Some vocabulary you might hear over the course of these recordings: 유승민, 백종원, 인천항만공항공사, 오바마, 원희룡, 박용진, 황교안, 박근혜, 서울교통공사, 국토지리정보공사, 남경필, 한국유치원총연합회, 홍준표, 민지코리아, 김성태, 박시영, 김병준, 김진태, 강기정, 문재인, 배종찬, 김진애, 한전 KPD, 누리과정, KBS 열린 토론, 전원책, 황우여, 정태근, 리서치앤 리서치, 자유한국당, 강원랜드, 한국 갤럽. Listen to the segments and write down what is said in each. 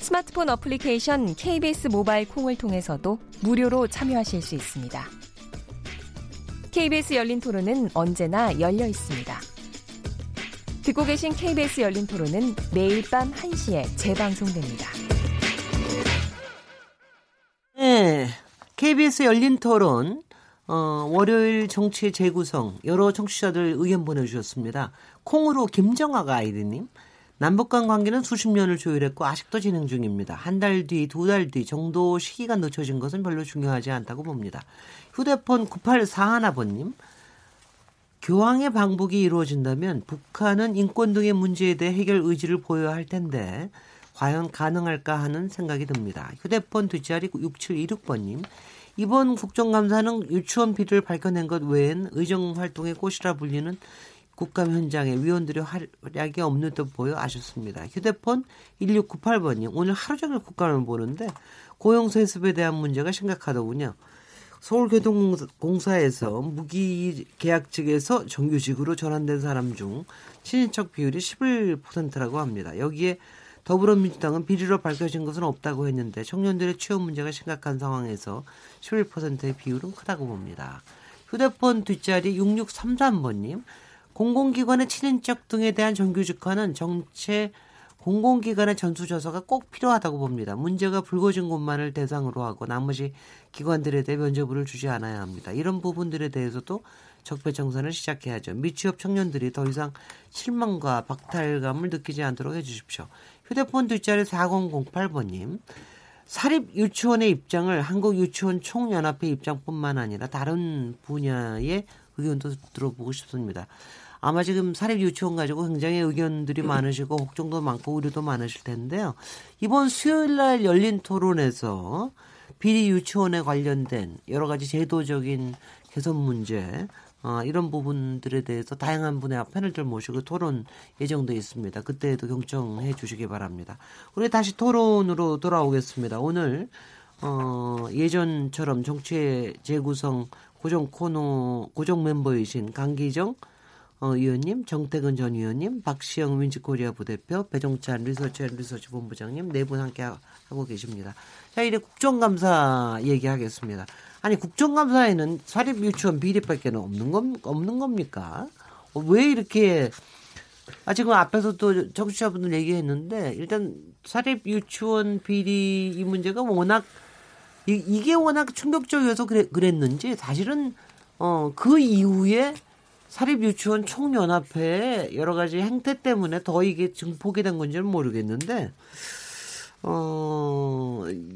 스마트폰 어플리케이션 KBS 모바일 콩을 통해서도 무료로 참여하실 수 있습니다. KBS 열린 토론은 언제나 열려 있습니다. 듣고 계신 KBS 열린 토론은 매일 밤 1시에 재방송됩니다. 네, KBS 열린 토론 월요일 정치 재구성 여러 청취자들 의견 보내주셨습니다. 콩으로 김정아가 아이디님, 남북 간 관계는 수십 년을 조율했고 아직도 진행 중입니다. 한 달 뒤, 두 달 뒤 정도 시기가 늦춰진 것은 별로 중요하지 않다고 봅니다. 휴대폰 9841번님, 교황의 방북이 이루어진다면 북한은 인권 등의 문제에 대해 해결 의지를 보여야 할 텐데 과연 가능할까 하는 생각이 듭니다. 휴대폰 뒷자리 6726번님, 이번 국정감사는 유치원 비리를 밝혀낸 것 외엔 의정활동의 꽃이라 불리는 국감 현장에 위원들의 활약이 없는 듯 보여 아쉽습니다. 휴대폰 1698번님, 오늘 하루 종일 국감을 보는데 고용세습에 대한 문제가 심각하더군요. 서울교통공사에서 무기계약직에서 정규직으로 전환된 사람 중 친인척 비율이 11%라고 합니다. 여기에 더불어민주당은 비리로 밝혀진 것은 없다고 했는데 청년들의 취업 문제가 심각한 상황에서 11%의 비율은 크다고 봅니다. 휴대폰 뒷자리 6633번님, 공공기관의 친인척 등에 대한 정규직화는 정책 공공기관의 전수조사가 꼭 필요하다고 봅니다. 문제가 불거진 곳만을 대상으로 하고 나머지 기관들에 대해 면죄부를 주지 않아야 합니다. 이런 부분들에 대해서도 적폐청산을 시작해야죠. 미취업 청년들이 더 이상 실망과 박탈감을 느끼지 않도록 해주십시오. 휴대폰 뒷자리 4008번님, 사립유치원의 입장을 한국유치원총연합회 입장뿐만 아니라 다른 분야의 의견도 들어보고 싶습니다. 아마 지금 사립유치원 가지고 굉장히 의견들이 많으시고 걱정도 많고 우려도 많으실 텐데요. 이번 수요일날 열린 토론에서 비리 유치원에 관련된 여러 가지 제도적인 개선 문제, 이런 부분들에 대해서 다양한 분의 패널들 모시고 토론 예정돼 있습니다. 그때에도 경청해 주시기 바랍니다. 우리 다시 토론으로 돌아오겠습니다. 오늘 예전처럼 정치 재구성 고정 코너 고정 멤버이신 강기정 의원님, 정태근 전 의원님, 박시영 민지코리아 부대표, 배종찬 리서치앤 리서치 본부장님 네 분 함께 하고 계십니다. 자, 이제 국정감사 얘기하겠습니다. 아니, 국정감사에는 사립유치원 비리밖에는 없는 겁니까? 왜 이렇게 지금 앞에서도 청취자분들 얘기했는데 일단 사립유치원 비리 이 문제가 워낙 이게 워낙 충격적이어서 그랬는지 사실은 그 이후에 사립유치원 총연합회의 여러 가지 행태 때문에 더 이게 증폭이 된 건지는 모르겠는데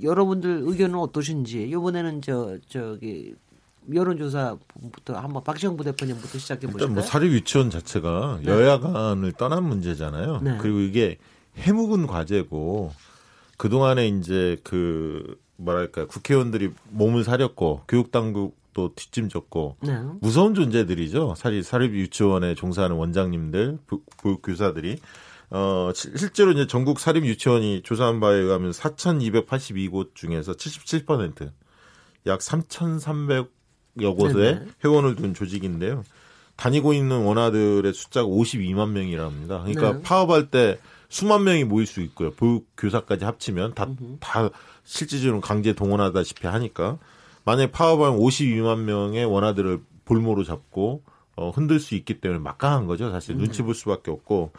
여러분들 의견은 어떠신지 이번에는 저기 여론조사부터 한번 박시영 부대표님부터 시작해 보실까요? 일단 뭐 사립유치원 자체가 여야간을 떠난 문제잖아요. 네. 그리고 이게 해묵은 과제고 그 동안에 이제 그 뭐랄까 국회의원들이 몸을 사렸고 교육당국 또 뒷짐졌고 네. 무서운 존재들이죠. 사립유치원에 종사하는 원장님들, 보육교사들이 실제로 이제 전국 사립유치원이 조사한 바에 의하면 4,282곳 중에서 77% 약 3,300여 곳에 네. 회원을 둔 조직인데요. 다니고 있는 원아들의 숫자가 52만 명이랍니다. 그러니까 네. 파업할 때 수만 명이 모일 수 있고요. 보육교사까지 합치면 다 실질적으로 강제 동원하다시피 하니까. 만약에 파업하면 52만 명의 원아들을 볼모로 잡고 흔들 수 있기 때문에 막강한 거죠. 사실 눈치 볼 수밖에 없고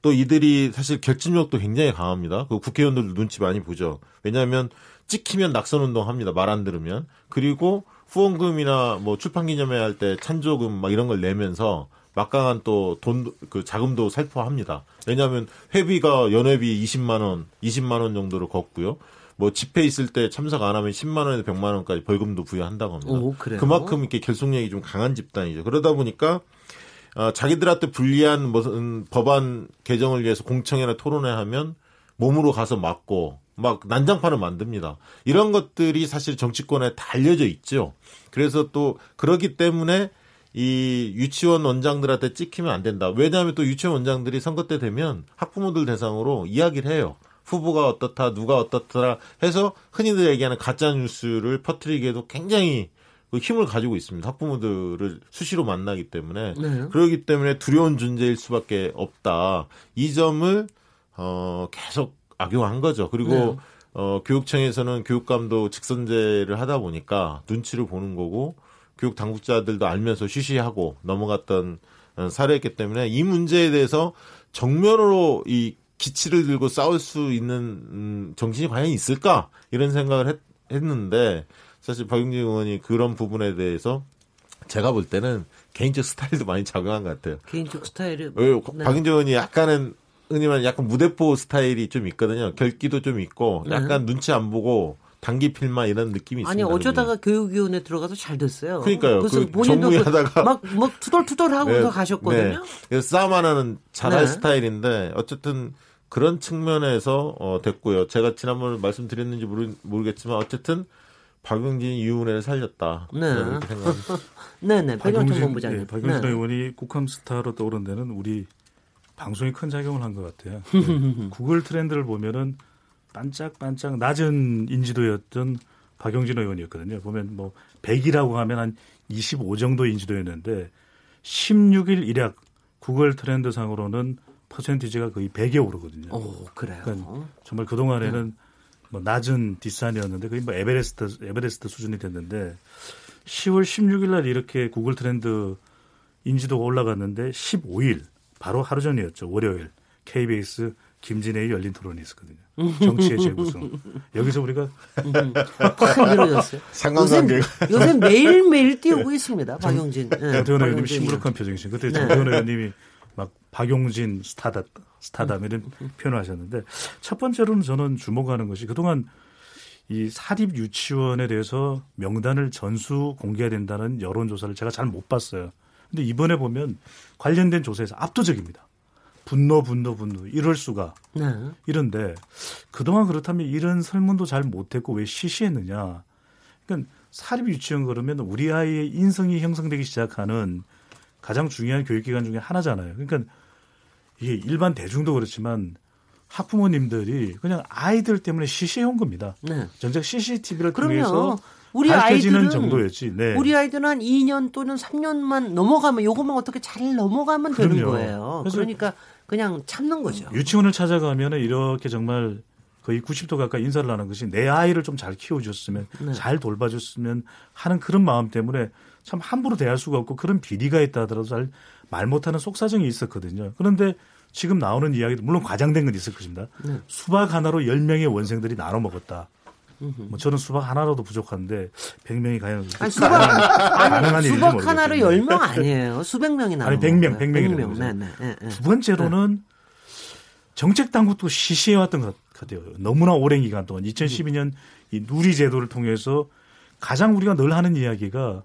또 이들이 사실 결집력도 굉장히 강합니다. 그 국회의원들도 눈치 많이 보죠. 왜냐하면 찍히면 낙선운동합니다. 말 안 들으면. 그리고 후원금이나 뭐 출판기념회 할 때 찬조금 막 이런 걸 내면서 막강한 또 돈, 그 자금도 살포합니다. 왜냐하면 회비가 연회비 20만 원 정도를 걷고요. 뭐 집회 있을 때 참석 안 하면 10만 원에서 100만 원까지 벌금도 부여한다고 합니다. 오, 그만큼 이렇게 결속력이 좀 강한 집단이죠. 그러다 보니까 자기들한테 불리한 무슨 법안 개정을 위해서 공청회나 토론회 하면 몸으로 가서 막고 막 난장판을 만듭니다. 이런 것들이 사실 정치권에 다 알려져 있죠. 그래서 또 그렇기 때문에 이 유치원 원장들한테 찍히면 안 된다. 왜냐하면 또 유치원 원장들이 선거 때 되면 학부모들 대상으로 이야기를 해요. 후보가 어떻다, 누가 어떻더라 해서 흔히들 얘기하는 가짜뉴스를 퍼뜨리기에도 굉장히 힘을 가지고 있습니다. 학부모들을 수시로 만나기 때문에. 네. 그렇기 때문에 두려운 존재일 수밖에 없다. 이 점을 계속 악용한 거죠. 그리고 네. 교육청에서는 교육감도 직선제를 하다 보니까 눈치를 보는 거고 교육 당국자들도 알면서 쉬쉬하고 넘어갔던 사례였기 때문에 이 문제에 대해서 정면으로 이 기치를 들고 싸울 수 있는 정신이 과연 있을까? 이런 생각을 했는데 사실 박용진 의원이 그런 부분에 대해서 제가 볼 때는 개인적 스타일도 많이 작용한 것 같아요. 개인적 스타일은? 네. 박용진 의원이 약간은 흔히만 약간 무대포 스타일이 좀 있거든요. 결기도 좀 있고 약간 눈치 안 보고 단기필만 이런 느낌이 있습니다. 아니 어쩌다가 교육위원회 들어가서 잘 됐어요. 그러니까요. 그래서 그 본인도 전문의하다가 막 투덜투덜하고서 네, 가셨거든요. 네. 그래서 싸움 안 하는 잘할 네. 스타일인데 어쨌든 그런 측면에서 됐고요. 제가 지난번에 말씀드렸는지 모르겠지만 어쨌든 박용진이 유은혜를 살렸다. 네. 네네. 박용진 본부장님. 박용진 의원이 국감 스타로 떠오른 데는 우리 방송이 큰 작용을 한 것 같아요. 네. 구글 트렌드를 보면은 반짝반짝 낮은 인지도였던 박용진 의원이었거든요. 보면 뭐 100이라고 하면 한 25 정도 인지도였는데 16일 일약 구글 트렌드상으로는 퍼센티지가 거의 100에 오르거든요. 오, 그래요. 그러니까 정말 그동안에는 네. 뭐 낮은 뒷산이었는데 거의 뭐 에베레스트 수준이 됐는데 10월 16일 날 이렇게 구글 트렌드 인지도가 올라갔는데 15일 바로 하루 전이었죠. 월요일 KBS 김진태의 열린 토론이 있었거든요. 정치의 재구성. 여기서 우리가 요새 매일매일 띄우고 있습니다. 박용진. 정태근 의원님 심부룩한 표정이신. 그때 정태근 의원님이 막 박용진 스타다 이런 표현을 하셨는데 첫 번째로는 저는 주목하는 것이 그동안 이 사립 유치원에 대해서 명단을 전수 공개해야 된다는 여론조사를 제가 잘 못 봤어요. 근데 이번에 보면 관련된 조사에서 압도적입니다. 분노 이럴 수가 네. 이런데 그동안 그렇다면 이런 설문도 잘 못했고 왜 시시했느냐. 그러니까 사립 유치원 그러면 우리 아이의 인성이 형성되기 시작하는 가장 중요한 교육기관 중에 하나잖아요. 그러니까 이게 일반 대중도 그렇지만 학부모님들이 그냥 아이들 때문에 시시해온 겁니다. 네. 정작 CCTV를 통해서 우리 아이들은 정도였지. 네. 우리 아이들은 한 2년 또는 3년만 넘어가면 요것만 어떻게 잘 넘어가면 그럼요. 되는 거예요. 그러니까 그냥 참는 거죠. 유치원을 찾아가면 이렇게 정말 거의 90도 가까이 인사를 하는 것이 내 아이를 좀 잘 키워줬으면 네. 잘 돌봐줬으면 하는 그런 마음 때문에 참 함부로 대할 수가 없고 그런 비리가 있다 하더라도 잘 말 못하는 속사정이 있었거든요. 그런데 지금 나오는 이야기도 물론 과장된 건 있을 것입니다. 네. 수박 하나로 10명의 원생들이 나눠 먹었다. 뭐 저는 수박 하나로도 부족한데 100명이 가야 가능한 일인지 모르겠어요. 수박 하나로 10명 아니에요. 수백 명이 나와요. 아니 100명이라고. 네. 두 번째로는 네. 정책 당국도 시시해왔던 것 같아요. 너무나 오랜 기간 동안 2012년 이 누리 제도를 통해서 가장 우리가 늘 하는 이야기가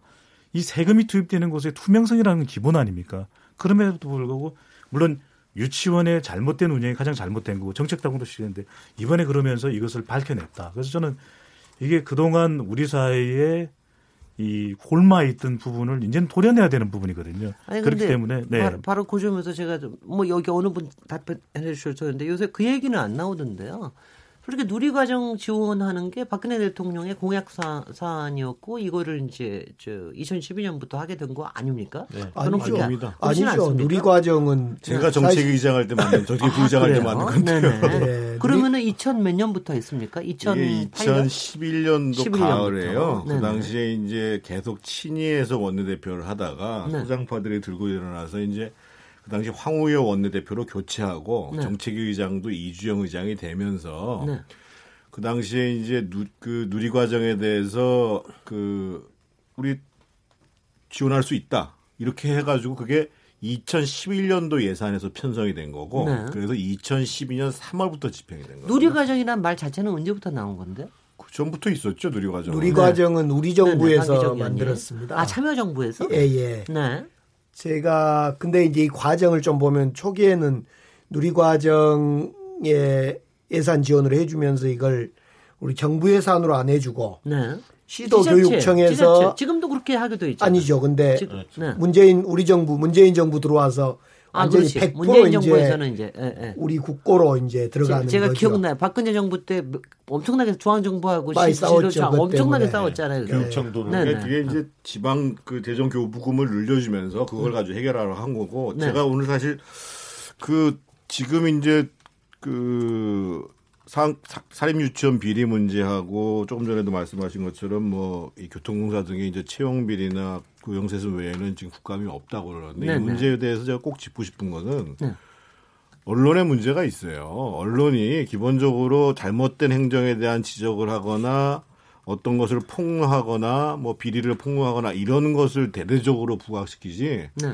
이 세금이 투입되는 곳의 투명성이라는 기본 아닙니까? 그럼에도 불구하고 물론 유치원의 잘못된 운영이 가장 잘못된 거고 정책당국도 시는데 이번에 그러면서 이것을 밝혀냈다. 그래서 저는 이게 그동안 우리 사회에 이 골마 있던 부분을 이제는 도려내야 되는 부분이거든요. 아니, 그렇기 때문에 네. 바로 그 점에서 제가 뭐 여기 어느 분 답변해 주셨는데 요새 그 얘기는 안 나오던데요. 그렇게 누리과정 지원하는 게 박근혜 대통령의 공약 사안이었고 이거를 이제 저 2012년부터 하게 된 거 아닙니까? 네. 아니죠. 누리과정은 제가 정책위의장할 때 맞는 정책부의장할 때 맞는 건데요. 네. 그러면은 2000 몇 년부터 했습니까? 2011년도 가을에요. 그 당시에 이제 계속 친이에서 원내대표를 하다가 소장파들이 들고 일어나서 이제. 그 당시 황우여 원내대표로 교체하고 네. 정책위의장도 이주영 의장이 되면서 네. 그 당시에 이제 그 누리 과정에 대해서 그 우리 지원할 수 있다 이렇게 해가지고 그게 2011년도 예산에서 편성이 된 거고 네. 그래서 2012년 3월부터 집행이 된 거예요. 누리 과정이란 말 자체는 언제부터 나온 건데? 그 전부터 있었죠 누리과정은. 누리과정은 우리 정부에서 만들었습니다. 아 참여정부에서? 예예. 네. 제가 근데 이제 이 과정을 좀 보면 초기에는 누리과정에 예산 지원을 해주면서 이걸 우리 정부 예산으로 안 해주고 네. 시도 지자체, 교육청에서 지자체. 지금도 그렇게 하게 돼 있죠. 아니죠. 근데 네. 문재인 우리 정부 문재인 정부 들어와서 완전히 100% 문재인 정부에서는 이제 우리 국고로 이제 들어가는 제가 거죠. 제가 기억나요. 박근혜 정부 때 엄청나게 중앙정부하고 시도청 엄청나게 싸웠잖아요. 교육청도 네. 그게 이제 지방 그 대전교부금을 늘려주면서 그걸 가지고 해결하러 한 거고 네. 제가 오늘 사실 그 지금 이제 그 사립유치원 비리 문제하고 조금 전에도 말씀하신 것처럼 뭐 이 교통공사 등의 이제 채용 비리나 고용세수 외에는 지금 국감이 없다고 그러는데 네네. 이 문제에 대해서 제가 꼭 짚고 싶은 것은 네. 언론의 문제가 있어요. 언론이 기본적으로 잘못된 행정에 대한 지적을 하거나 어떤 것을 폭로하거나 뭐 비리를 폭로하거나 이런 것을 대대적으로 부각시키지 네.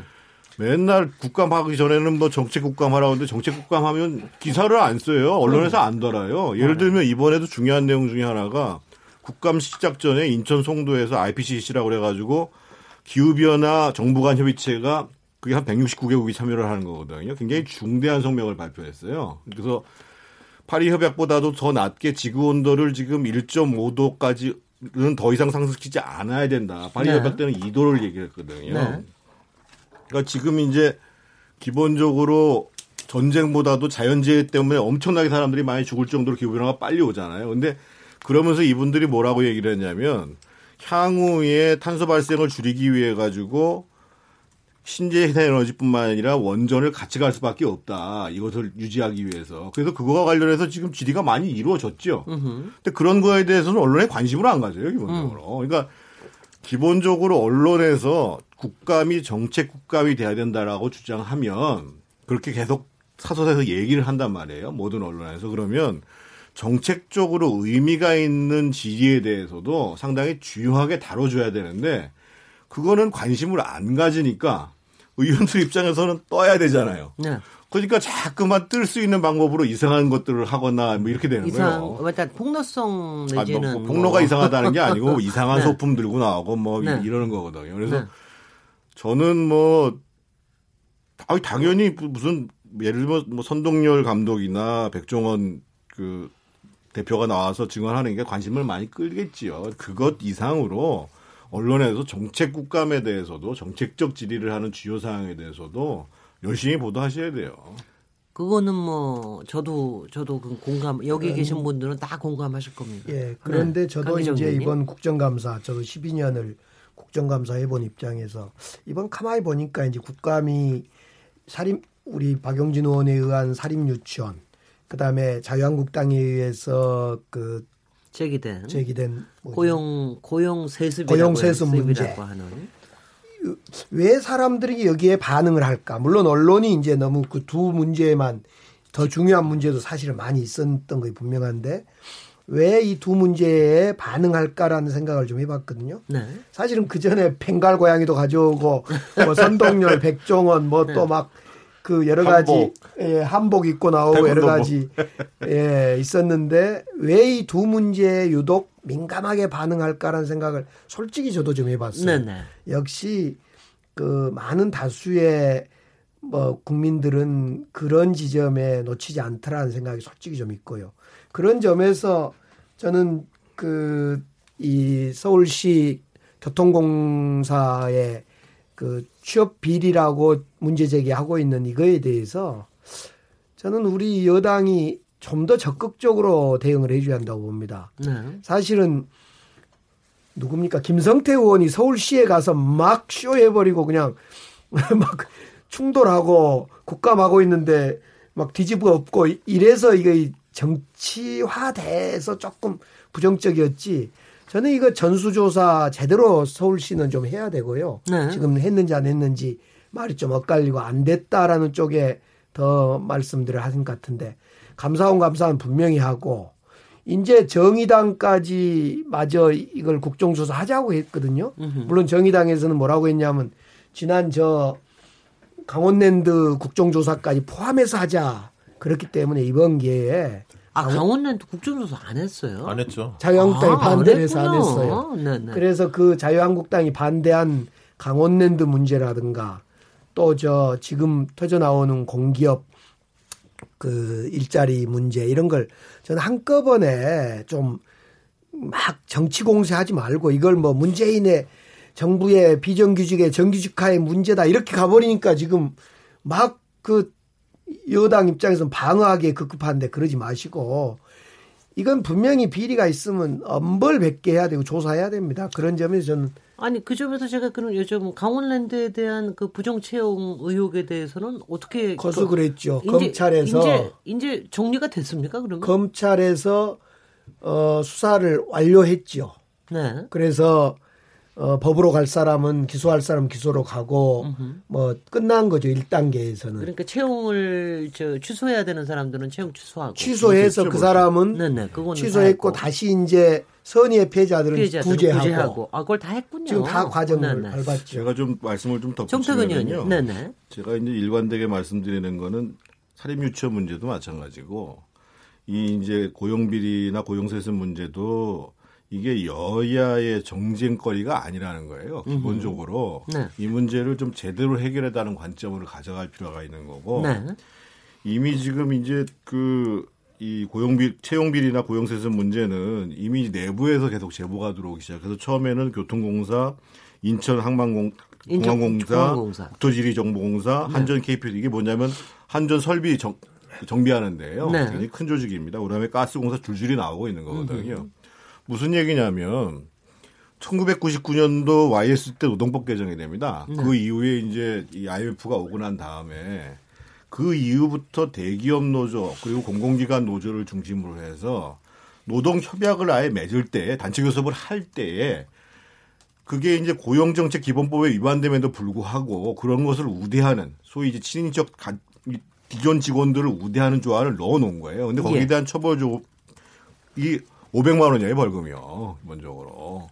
맨날 국감하기 전에는 뭐 정책 국감하라고 하는데 정책 국감하면 기사를 안 써요. 언론에서 안 달아요. 예를 들면 이번에도 중요한 내용 중에 하나가 국감 시작 전에 인천 송도에서 IPCC라고 그래가지고 기후변화 정부 간 협의체가 그게 한 169개국이 참여를 하는 거거든요. 굉장히 중대한 성명을 발표했어요. 그래서 파리 협약보다도 더 낮게 지구온도를 지금 1.5도까지는 더 이상 상승시키지 않아야 된다. 파리 네. 협약 때는 2도를 얘기했거든요. 네. 그러니까 지금 이제 기본적으로 전쟁보다도 자연재해 때문에 엄청나게 사람들이 많이 죽을 정도로 기후변화가 빨리 오잖아요. 그런데 그러면서 이분들이 뭐라고 얘기를 했냐면 향후에 탄소 발생을 줄이기 위해 가지고 신재생에너지뿐만 아니라 원전을 같이 갈 수밖에 없다. 이것을 유지하기 위해서. 그래서 그거와 관련해서 지금 질의가 많이 이루어졌죠. 근데 그런 거에 대해서는 언론에 관심을 안 가져요. 기본적으로. 그러니까 기본적으로 언론에서 국감이 정책 국감이 돼야 된다라고 주장하면 그렇게 계속 사설에서 얘기를 한단 말이에요. 모든 언론에서. 그러면 정책적으로 의미가 있는 질의에 대해서도 상당히 중요하게 다뤄줘야 되는데 그거는 관심을 안 가지니까 의원들 입장에서는 떠야 되잖아요. 네. 그러니까 자꾸만 뜰 수 있는 방법으로 이상한 것들을 하거나 뭐 이렇게 되는 거예요. 일단 폭로성 내지는 뭐 폭로가 이상하다는 게 아니고 이상한 네. 소품 들고 나오고 뭐 네. 이러는 거거든요. 그래서 네. 저는 뭐 당연히 무슨 예를 들면 뭐 선동열 감독이나 백종원 그 대표가 나와서 증언하는 게 관심을 많이 끌겠지요. 그것 이상으로 언론에서 정책 국감에 대해서도 정책적 질의를 하는 주요 사항에 대해서도 열심히 보도하셔야 돼요. 그거는 뭐 저도 공감 여기 계신 분들은 다 공감하실 겁니다. 예. 그런데 네. 저도 이제 이번 국정감사 저도 12년을 국정감사 해본 입장에서 이번 가만히 보니까 이제 국감이 우리 박용진 의원에 의한 사립유치원 그다음에 자유한국당에 의해서 그 제기된 고용 세습 문제라고 하는 왜 사람들이 여기에 반응을 할까? 물론 언론이 이제 너무 그 두 문제만 더 중요한 문제도 사실은 많이 있었던 게 분명한데 왜 이 두 문제에 반응할까라는 생각을 좀 해봤거든요. 네. 사실은 그 전에 벵갈 고양이도 가져오고 뭐 선동열, 백종원 뭐 또 막 네. 그 여러 가지 한복 입고 나오고 여러 가지 있었는데 왜 이 두 문제에 유독 민감하게 반응할까라는 생각을 솔직히 저도 좀 해봤어요. 네네. 역시 그 많은 다수의 뭐 국민들은 그런 지점에 놓치지 않더라는 생각이 솔직히 좀 있고요. 그런 점에서 저는 그 이 서울시 교통공사의 그 취업 비리라고 문제 제기하고 있는 이거에 대해서 저는 우리 여당이 좀 더 적극적으로 대응을 해줘야 한다고 봅니다. 네. 사실은 누굽니까? 김성태 의원이 서울시에 가서 막 쇼해버리고 그냥 막 충돌하고 국감하고 있는데 막 뒤집어 엎고 이래서 이게 정치화돼서 조금 부정적이었지. 저는 이거 전수조사 제대로 서울시는 좀 해야 되고요. 네. 지금 했는지 안 했는지 말이 좀 엇갈리고 안 됐다라는 쪽에 더 말씀들을 하신 것 같은데 감사원 분명히 하고 이제 정의당까지 마저 이걸 국정조사 하자고 했거든요. 물론 정의당에서는 뭐라고 했냐면 지난 저 강원랜드 국정조사까지 포함해서 하자. 그렇기 때문에 이번 기회에 강원랜드 국정조사 안 했어요? 안 했죠. 자유한국당이 반대해서 안 했어요. 네네. 그래서 그 자유한국당이 반대한 강원랜드 문제라든가 또 저 지금 터져나오는 공기업 그 일자리 문제 이런 걸 저는 한꺼번에 좀 막 정치 공세하지 말고 이걸 뭐 문재인의 정부의 비정규직의 정규직화의 문제다 이렇게 가버리니까 지금 막 그 여당 입장에서는 방어하기에 급급한데 그러지 마시고 이건 분명히 비리가 있으면 엄벌 100개 해야 되고 조사해야 됩니다. 그런 점에서 저는 아니 그 점에서 제가 그럼 요즘 강원랜드에 대한 그 부정 채용 의혹에 대해서는 어떻게 거수그랬죠. 검찰에서 이제 정리가 됐습니까? 그러면 검찰에서 수사를 완료했죠. 네. 그래서 법으로 갈 사람은 기소할 사람 기소로 가고 뭐 끝난 거죠. 1단계에서는 그러니까 채용을 취소해야 되는 사람들은 채용 취소하고 취소해서 그 사람은 네네, 취소했고 다시 이제 선의의 피해자들은 구제하고. 아, 그걸 다 했군요. 지금 다 과정을 밟았죠. 제가 좀 말씀을 좀 덧붙이면요. 네네. 제가 이제 일관되게 말씀드리는 거는 사립유치원 문제도 마찬가지고 이 이제 고용비리나 고용세습 문제도 이게 여야의 정쟁거리가 아니라는 거예요. 기본적으로 네. 이 문제를 좀 제대로 해결해달라는 관점으로 가져갈 필요가 있는 거고 네. 이미 지금 이제 그 이 채용비리나 고용세습 문제는 이미 내부에서 계속 제보가 들어오기 시작해서 처음에는 교통공사, 인천항만공항공사, 국토지리정보공사, 한전 KPD 이게 뭐냐면 한전 설비 정비하는데요. 네. 굉장히 큰 조직입니다. 그다음에 가스공사 줄줄이 나오고 있는 거거든요. 무슨 얘기냐면 1999년도 YS 때 노동법 개정이 됩니다. 네. 그 이후에 이제 이 IMF가 오고 난 다음에 그 이후부터 대기업 노조 그리고 공공기관 노조를 중심으로 해서 노동협약을 아예 맺을 때 단체교섭을 할 때에 그게 이제 고용정책 기본법에 위반됨에도 불구하고 그런 것을 우대하는 소위 이제 친인척 기존 직원들을 우대하는 조항을 넣어놓은 거예요. 근데 거기에 대한 처벌 조이 500만 원이에요 벌금이요 기본적으로.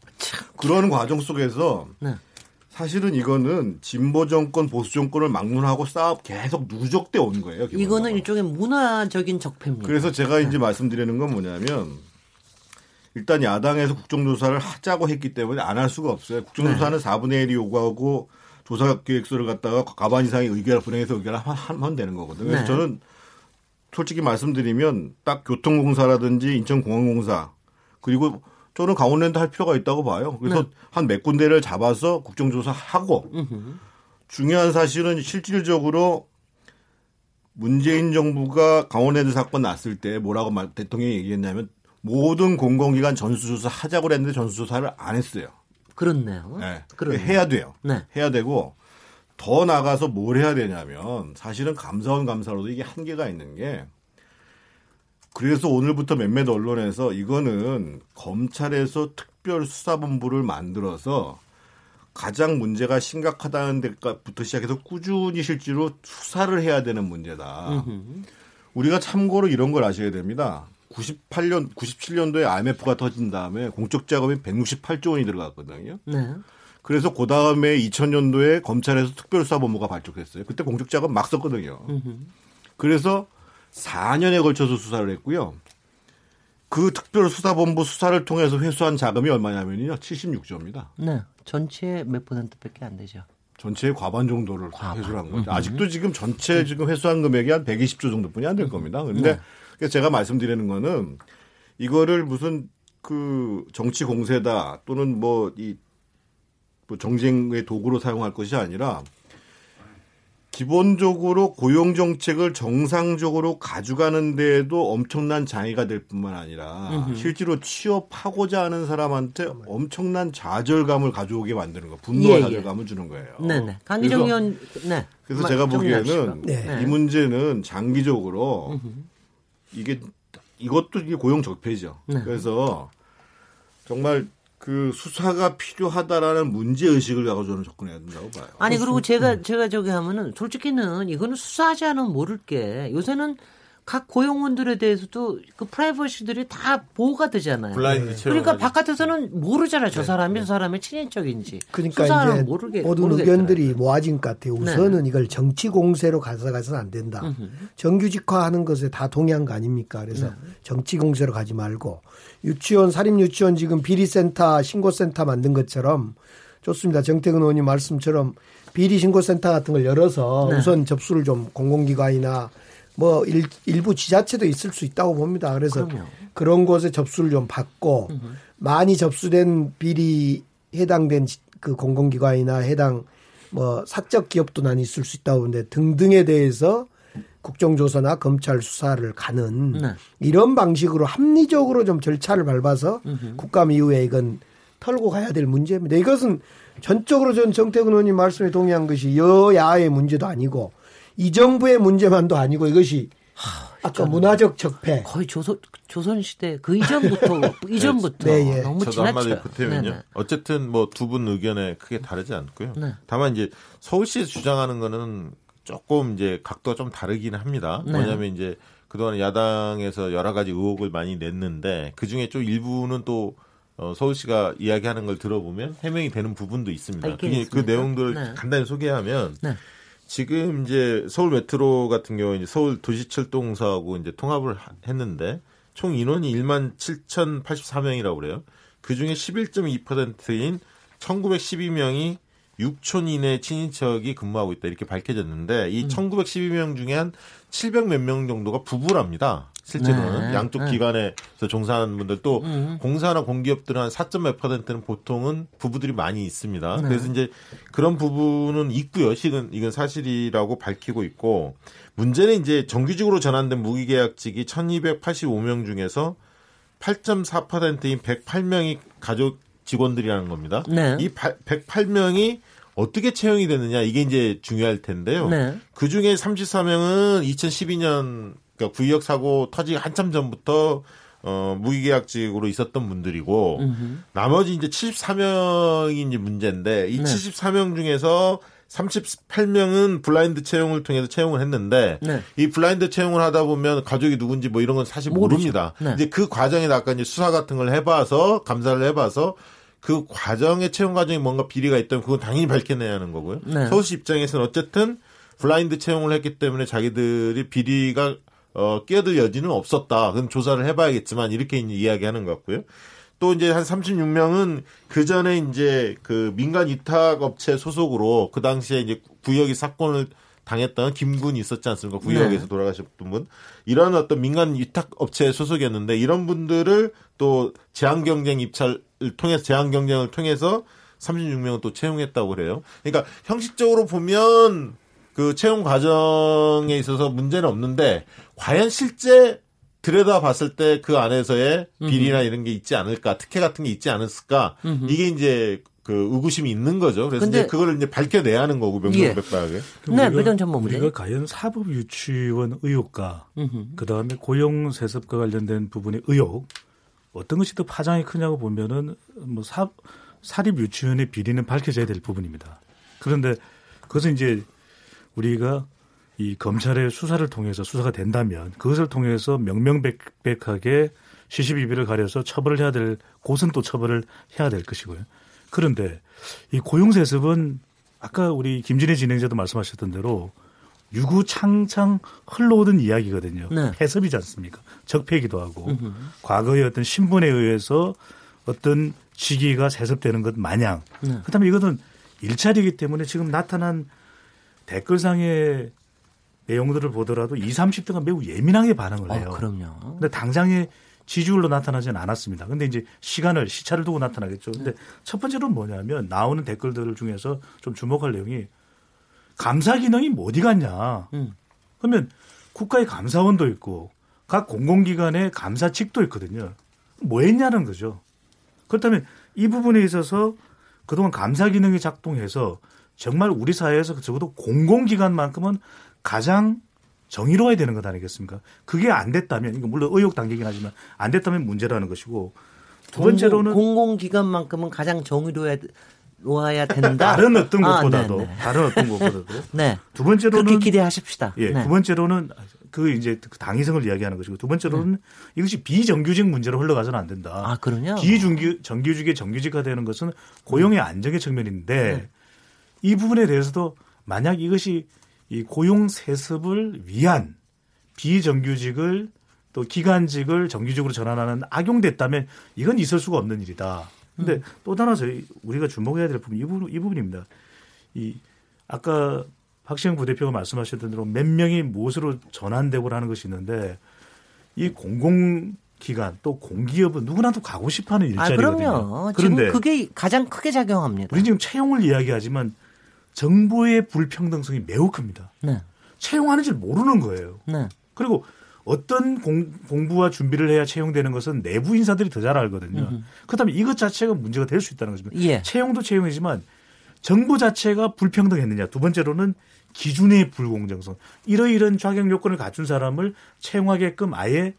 그런 과정 속에서. 네. 사실은 이거는 진보 정권, 보수 정권을 막론하고 싸움 계속 누적돼 온 거예요. 기본적으로. 이거는 일종의 문화적인 적폐입니다. 그래서 제가 이제 말씀드리는 건 뭐냐면 일단 야당에서 국정조사를 하자고 했기 때문에 안 할 수가 없어요. 국정조사는 네. 4분의 1이 요구하고 조사 계획서를 갖다가 과반 이상의 의견을 분해해서 의견을 하면 되는 거거든요. 그래서 네. 저는 솔직히 말씀드리면 딱 교통공사라든지 인천공항공사 그리고 저는 강원랜드 할 필요가 있다고 봐요. 그래서 네. 한 몇 군데를 잡아서 국정조사하고 중요한 사실은 실질적으로 문재인 정부가 강원랜드 사건 났을 때 뭐라고 대통령이 얘기했냐면 모든 공공기관 전수조사 하자고 했는데 전수조사를 안 했어요. 그렇네요. 네. 그렇네요. 해야 돼요. 네. 해야 되고 더 나가서 뭘 해야 되냐면 사실은 감사원 감사로도 이게 한계가 있는 게 그래서 오늘부터 몇몇 언론에서 이거는 검찰에서 특별수사본부를 만들어서 가장 문제가 심각하다는 데부터 시작해서 꾸준히 실제로 수사를 해야 되는 문제다. 우리가 참고로 이런 걸 아셔야 됩니다. 97년도에 IMF가 터진 다음에 공적자금이 168조 원이 들어갔거든요. 네. 그래서 그 다음에 2000년도에 검찰에서 특별수사본부가 발족했어요. 그때 공적자금 막 썼거든요. 그래서 4년에 걸쳐서 수사를 했고요. 그 특별수사본부 수사를 통해서 회수한 자금이 얼마냐면요. 76조입니다. 네. 전체의 몇 %밖에 안 되죠. 전체의 과반 정도를 회수한 거죠. 아직도 지금 전체 지금 회수한 금액이 한 120조 정도뿐이 안 될 겁니다. 그런데 네. 제가 말씀드리는 거는 이거를 무슨 그 정치 공세다 또는 뭐 이 정쟁의 도구로 사용할 것이 아니라 기본적으로 고용정책을 정상적으로 가져가는 데에도 엄청난 장애가 될 뿐만 아니라 실제로 취업하고자 하는 사람한테 엄청난 좌절감을 가져오게 만드는 거, 분노와 좌절감을 주는 거예요. 네네. 강기정 의원. 네. 그래서 제가 보기에는 네. 이 문제는 장기적으로 이것도 고용적폐죠. 네. 그래서 정말 그 수사가 필요하다라는 문제의식을 가지고 저는 접근해야 된다고 봐요. 아니, 그리고 제가 저기 하면은 솔직히는 이거는 수사하지 않으면 모를 게 요새는 각 고용원들에 대해서도 그 프라이버시들이 다 보호가 되잖아요. 그러니까 바깥에서는 모르잖아요. 저 사람이 네. 저 사람의 친인척인지. 그러니까 이제 모든 의견들이 모아진 것 같아요. 우선은 네. 이걸 정치 공세로 가서는 안 된다. 정규직화하는 것에 다 동의한 거 아닙니까? 그래서 정치 공세로 가지 말고 유치원 사립유치원 지금 비리센터 신고센터 만든 것처럼 좋습니다. 정태근 의원님 말씀처럼 비리신고센터 같은 걸 열어서 네. 우선 접수를 좀 공공기관이나 뭐 일부 지자체도 있을 수 있다고 봅니다. 그래서 그럼요. 그런 곳에 접수를 좀 받고 많이 접수된 비리 해당된 그 공공기관이나 해당 뭐 사적 기업도 난 있을 수 있다고 보는데 등등에 대해서 국정조사나 검찰 수사를 가는 네. 이런 방식으로 합리적으로 좀 절차를 밟아서 국감 이후에 이건 털고 가야 될 문제입니다. 이것은 전적으로 전 정태근 의원님 말씀에 동의한 것이 여야의 문제도 아니고 이 정부의 문제만도 아니고 이것이 아까 문화적 적폐 거의 조선시대 그 이전부터 네, 예. 너무 저도 지났죠. 한마디 보태면요. 네네. 어쨌든 뭐 두 분 의견에 크게 다르지 않고요. 네. 다만 이제 서울시에서 주장하는 거는 조금 이제 각도가 좀 다르긴 합니다. 네. 뭐냐면 이제 그동안 야당에서 여러 가지 의혹을 많이 냈는데 그 중에 좀 일부는 또 서울시가 이야기하는 걸 들어보면 해명이 되는 부분도 있습니다. 그 내용들을 네. 간단히 소개하면. 네. 지금 이제 서울 메트로 같은 경우에 이제 서울 도시철도공사하고 이제 통합을 했는데 총 인원이 1만 7,084명이라고 그래요. 그 중에 11.2%인 1,912명이 6촌 이내 친인척이 근무하고 있다 이렇게 밝혀졌는데 이 1,912명 중에 한 700몇 명 정도가 부부랍니다. 실제로는 네. 양쪽 기관에서 종사하는 분들 또 공사나 공기업들은 한 4.몇%는 보통은 부부들이 많이 있습니다. 네. 그래서 이제 그런 부분은 있고요. 이건 사실이라고 밝히고 있고 문제는 이제 정규직으로 전환된 무기계약직이 1,285명 중에서 8.4%인 108명이 가족 직원들이라는 겁니다. 네. 이 108명이 어떻게 채용이 됐느냐 이게 이제 중요할 텐데요. 네. 그중에 34명은 2012년 그러니까 구의역 사고 터지기 한참 전부터 무기계약직으로 있었던 분들이고 나머지 이제 74명이 이제 문제인데 이 네. 74명 중에서 38명은 블라인드 채용을 통해서 채용을 했는데 네. 이 블라인드 채용을 하다 보면 가족이 누군지 뭐 이런 건 사실 모릅니다. 네. 이제 그 과정에서 아까 이제 수사 같은 걸 해봐서 감사를 해봐서 그 과정의 채용 과정에 뭔가 비리가 있다면 그건 당연히 밝혀내야 하는 거고요. 네. 서울시 입장에서는 어쨌든 블라인드 채용을 했기 때문에 자기들이 비리가 끼어들 여지는 없었다. 그럼 조사를 해봐야겠지만 이렇게 이야기하는 것 같고요. 또 이제 한 36명은 그 전에 이제 그 민간 위탁 업체 소속으로 그 당시에 이제 구역이 사건을 당했던 김군이 있었지 않습니까? 구역에서 네. 돌아가셨던 분. 이런 어떤 민간 위탁 업체에 소속이었는데 이런 분들을 또 제한 경쟁 입찰을 통해서 제한 경쟁을 통해서 36명은 또 채용했다고 그래요. 그러니까 형식적으로 보면 그 채용 과정에 있어서 문제는 없는데 과연 실제 들여다봤을 때 그 안에서의 비리나 이런 게 있지 않을까, 특혜 같은 게 있지 않았을까, 이게 이제 그 의구심이 있는 거죠. 그래서 이제 그걸 이제 밝혀내야 하는 거고 명명백백하게. 예. 네, 우리가 과연 사법 유치원 의혹과 그 다음에 고용 세습과 관련된 부분의 의혹 어떤 것이 더 파장이 크냐고 보면은 뭐 사립 유치원의 비리는 밝혀져야 될 부분입니다. 그런데 그것은 이제 우리가 이 검찰의 수사를 통해서 수사가 된다면 그것을 통해서 명명백백하게 시시비비를 가려서 처벌을 해야 될 곳은 또 처벌을 해야 될 것이고요. 그런데 이 고용세습은 아까 우리 김진애 진행자도 말씀하셨던 대로 유구창창 흘러오던 이야기거든요. 네. 해섭이지 않습니까? 적폐이기도 하고 과거의 어떤 신분에 의해서 어떤 직위가 세습되는 것 마냥 네. 그다음에 이것은 일자리이기 때문에 지금 나타난 댓글상의 내용들을 보더라도 20, 30대가 매우 예민하게 반응을 해요. 그럼요. 근데 당장의 지지율로 나타나진 않았습니다. 근데 이제 시차를 두고 나타나겠죠. 근데 첫 번째로는 뭐냐면 나오는 댓글들 중에서 좀 주목할 내용이 감사 기능이 뭐 어디 갔냐. 그러면 국가의 감사원도 있고 각 공공기관의 감사직도 있거든요. 뭐 했냐는 거죠. 그렇다면 이 부분에 있어서 그동안 감사 기능이 작동해서 정말 우리 사회에서 적어도 공공기관만큼은 가장 정의로워야 되는 것 아니겠습니까? 그게 안 됐다면, 물론 의혹 단계긴 하지만 안 됐다면 문제라는 것이고 두 번째로는 공공기관만큼은 가장 정의로워야 된다. 다른 어떤 것보다도 네. 두 번째로는 그렇게 기대하십시다. 예, 네. 두 번째로는 그 이제 당위성을 이야기하는 것이고 두 번째로는 이것이 비정규직 문제로 흘러가서는 안 된다. 아, 그러냐? 비정규직의 정규직화되는 것은 고용의 안정의 측면인데 이 부분에 대해서도 만약 이것이 이 고용 세습을 위한 비정규직을 또 기간직을 정규직으로 전환하는 악용됐다면 이건 있을 수가 없는 일이다. 그런데 또 하나 우리가 주목해야 될 부분이 이 부분입니다. 아까 박시영 부대표가 말씀하셨던 대로 몇 명이 무엇으로 전환되고 하는 것이 있는데 이 공공기관 또 공기업은 누구나도 가고 싶어하는 일자리거든요. 그럼요. 그런데 지금 그게 가장 크게 작용합니다. 우리 지금 채용을 이야기하지만 정보의 불평등성이 매우 큽니다. 네. 채용하는 줄 모르는 거예요. 네. 그리고 어떤 공부와 준비를 해야 채용되는 것은 내부 인사들이 더 잘 알거든요. 그렇다면 이것 자체가 문제가 될 수 있다는 것입니다. 예. 채용도 채용이지만 정보 자체가 불평등했느냐. 두 번째로는 기준의 불공정성. 이러이런 자격 요건을 갖춘 사람을 채용하게끔 아예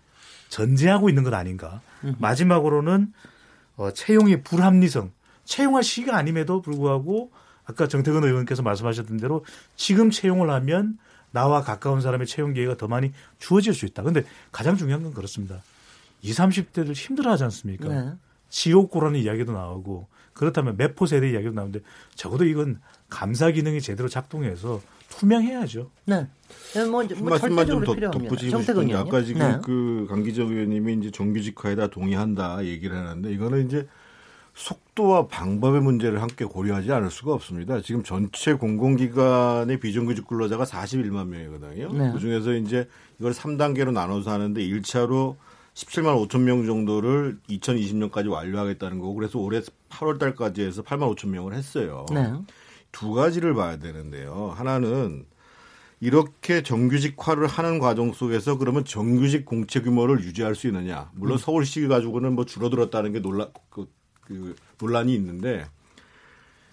전제하고 있는 것 아닌가. 마지막으로는 채용의 불합리성. 채용할 시기가 아님에도 불구하고 아까 정태근 의원께서 말씀하셨던 대로 지금 채용을 하면 나와 가까운 사람의 채용 기회가 더 많이 주어질 수 있다. 그런데 가장 중요한 건 그렇습니다. 20, 30대들 힘들어하지 않습니까? 네. 지옥고라는 이야기도 나오고 그렇다면 매포 세대 이야기도 나오는데 적어도 이건 감사 기능이 제대로 작동해서 투명해야죠. 네. 뭐 말씀만 좀 덧붙이고 싶은데 아까 지금 네. 그 강기정 의원님이 이제 정규직화에다 동의한다 얘기를 하는데 이거는 이제 속도와 방법의 문제를 함께 고려하지 않을 수가 없습니다. 지금 전체 공공기관의 비정규직 근로자가 41만 명이거든요. 네. 그중에서 이제 이걸 3단계로 나눠서 하는데 1차로 17만 5천 명 정도를 2020년까지 완료하겠다는 거고 그래서 올해 8월 달까지 해서 8만 5천 명을 했어요. 네. 두 가지를 봐야 되는데요. 하나는 이렇게 정규직화를 하는 과정 속에서 그러면 정규직 공채 규모를 유지할 수 있느냐. 물론 서울시 가지고는 뭐 줄어들었다는 게 논란이 있는데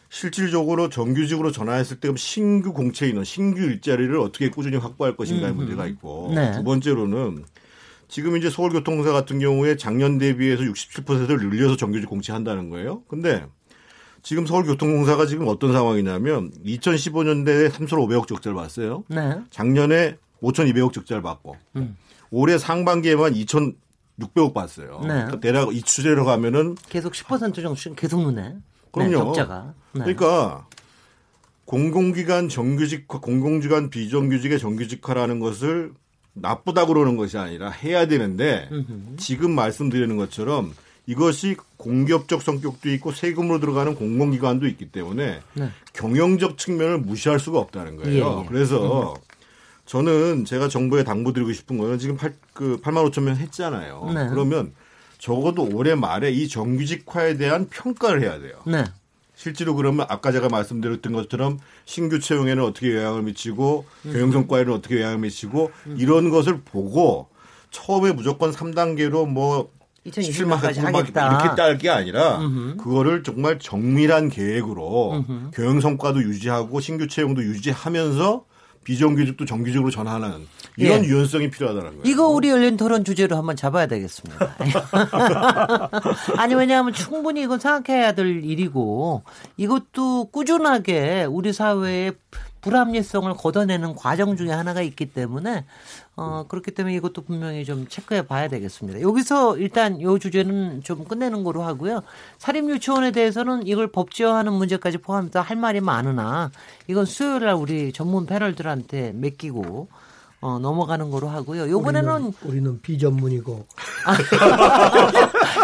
실질적으로 정규직으로 전환했을 때 그럼 신규 공채 인원, 신규 일자리를 어떻게 꾸준히 확보할 것인가의 문제가 있고 네. 두 번째로는 지금 이제 서울교통공사 같은 경우에 작년 대비해서 67%를 늘려서 정규직 공채한다는 거예요. 근데 지금 서울교통공사가 지금 어떤 상황이냐면 2015년대에 3,500억 적자를 봤어요. 네. 작년에 5,200억 적자를 봤고 올해 상반기에만 2,600억 봤어요. 네. 그러니까 대략 이 추세로 가면은 계속 10% 정도씩 계속 눈에. 그럼요. 네, 적자가. 네. 그러니까 공공기관 정규직화, 공공기관 비정규직의 정규직화라는 것을 나쁘다 그러는 것이 아니라 해야 되는데 지금 말씀드리는 것처럼 이것이 공기업적 성격도 있고 세금으로 들어가는 공공기관도 있기 때문에 네. 경영적 측면을 무시할 수가 없다는 거예요. 예. 그래서 저는 제가 정부에 당부드리고 싶은 거는 지금 8만 5천 명 했잖아요. 네. 그러면 적어도 올해 말에 이 정규직화에 대한 평가를 해야 돼요. 네. 실제로 그러면 아까 제가 말씀드렸던 것처럼 신규 채용에는 어떻게 영향을 미치고 경영성과에는 어떻게 영향을 미치고 이런 것을 보고 처음에 무조건 3단계로 뭐 17만까지 하겠다 이렇게 딸 게 아니라 그거를 정말 정밀한 계획으로 경영성과도 유지하고 신규 채용도 유지하면서 비정규직도 정규직으로 전환하는 이런 예. 유연성이 필요하다는 거예요. 이거 우리 열린 토론 주제로 한번 잡아야 되겠습니다. 아니 왜냐하면 충분히 이건 생각해야 될 일이고 이것도 꾸준하게 우리 사회의 불합리성을 걷어내는 과정 중에 하나가 있기 때문에 그렇기 때문에 이것도 분명히 좀 체크해 봐야 되겠습니다. 여기서 일단 이 주제는 좀 끝내는 거로 하고요. 사립유치원에 대해서는 이걸 법제화하는 문제까지 포함해서 할 말이 많으나 이건 수요일 날 우리 전문 패널들한테 맡기고 넘어가는 거로 하고요. 요번에는 우리는 비전문이고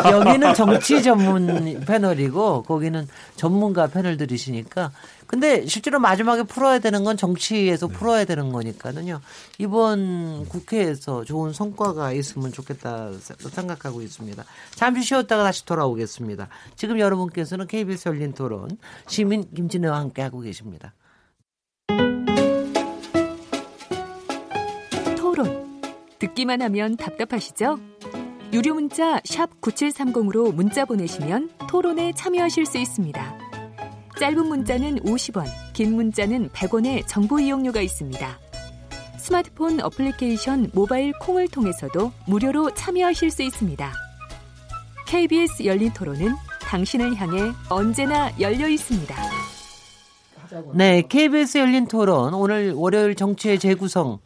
여기는 정치 전문 패널이고 거기는 전문가 패널들이시니까 근데 실제로 마지막에 풀어야 되는 건 정치에서 네. 풀어야 되는 거니까요. 이번 국회에서 좋은 성과가 있으면 좋겠다 생각하고 있습니다. 잠시 쉬었다가 다시 돌아오겠습니다. 지금 여러분께서는 KBS 열린 토론 시민 김진애와 함께하고 계십니다. 듣기만 하면 답답하시죠? 유료 문자 샵 9730으로 문자 보내시면 토론에 참여하실 수 있습니다. 짧은 문자는 50원, 긴 문자는 100원의 정보 이용료가 있습니다. 스마트폰 어플리케이션 모바일 콩을 통해서도 무료로 참여하실 수 있습니다. KBS 열린 토론은 당신을 향해 언제나 열려 있습니다. 네, KBS 열린 토론 오늘 월요일 정치의 재구성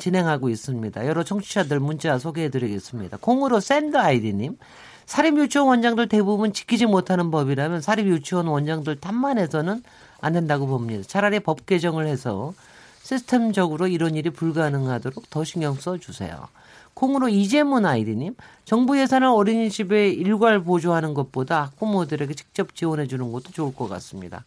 진행하고 있습니다. 여러 청취자들 문자 소개해드리겠습니다. 콩으로 샌드 아이디님, 사립유치원 원장들 대부분 지키지 못하는 법이라면 사립유치원 원장들 탓만 해서는 안 된다고 봅니다. 차라리 법 개정을 해서 시스템적으로 이런 일이 불가능하도록 더 신경 써주세요. 콩으로 이재문 아이디님, 정부 예산을 어린이집에 일괄 보조하는 것보다 학부모들에게 직접 지원해 주는 것도 좋을 것 같습니다.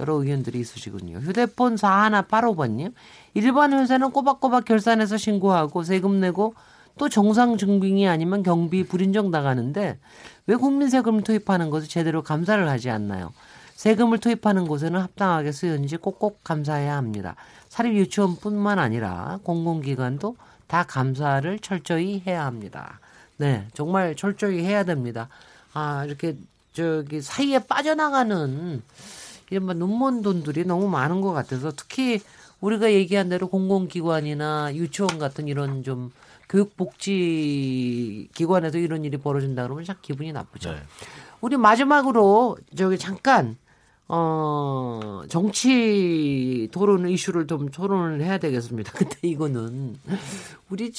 여러 의견들이 있으시군요. 휴대폰 4185번님, 일반 회사는 꼬박꼬박 결산해서 신고하고 세금 내고 또 정상 증빙이 아니면 경비 불인정 나가는데 왜 국민 세금을 투입하는 것을 제대로 감사를 하지 않나요? 세금을 투입하는 곳에는 합당하게 쓰였는지 꼭꼭 감사해야 합니다. 사립 유치원뿐만 아니라 공공기관도 다 감사를 철저히 해야 합니다. 네, 정말 철저히 해야 됩니다. 아, 이렇게 사이에 빠져나가는 이른바 눈먼 돈들이 너무 많은 것 같아서, 특히 우리가 얘기한 대로 공공기관이나 유치원 같은 이런 좀 교육복지기관에서 이런 일이 벌어진다 그러면 참 기분이 나쁘죠. 네. 우리 마지막으로 잠깐 정치 토론 이슈를 좀 토론을 해야 되겠습니다. 근데 이거는 우리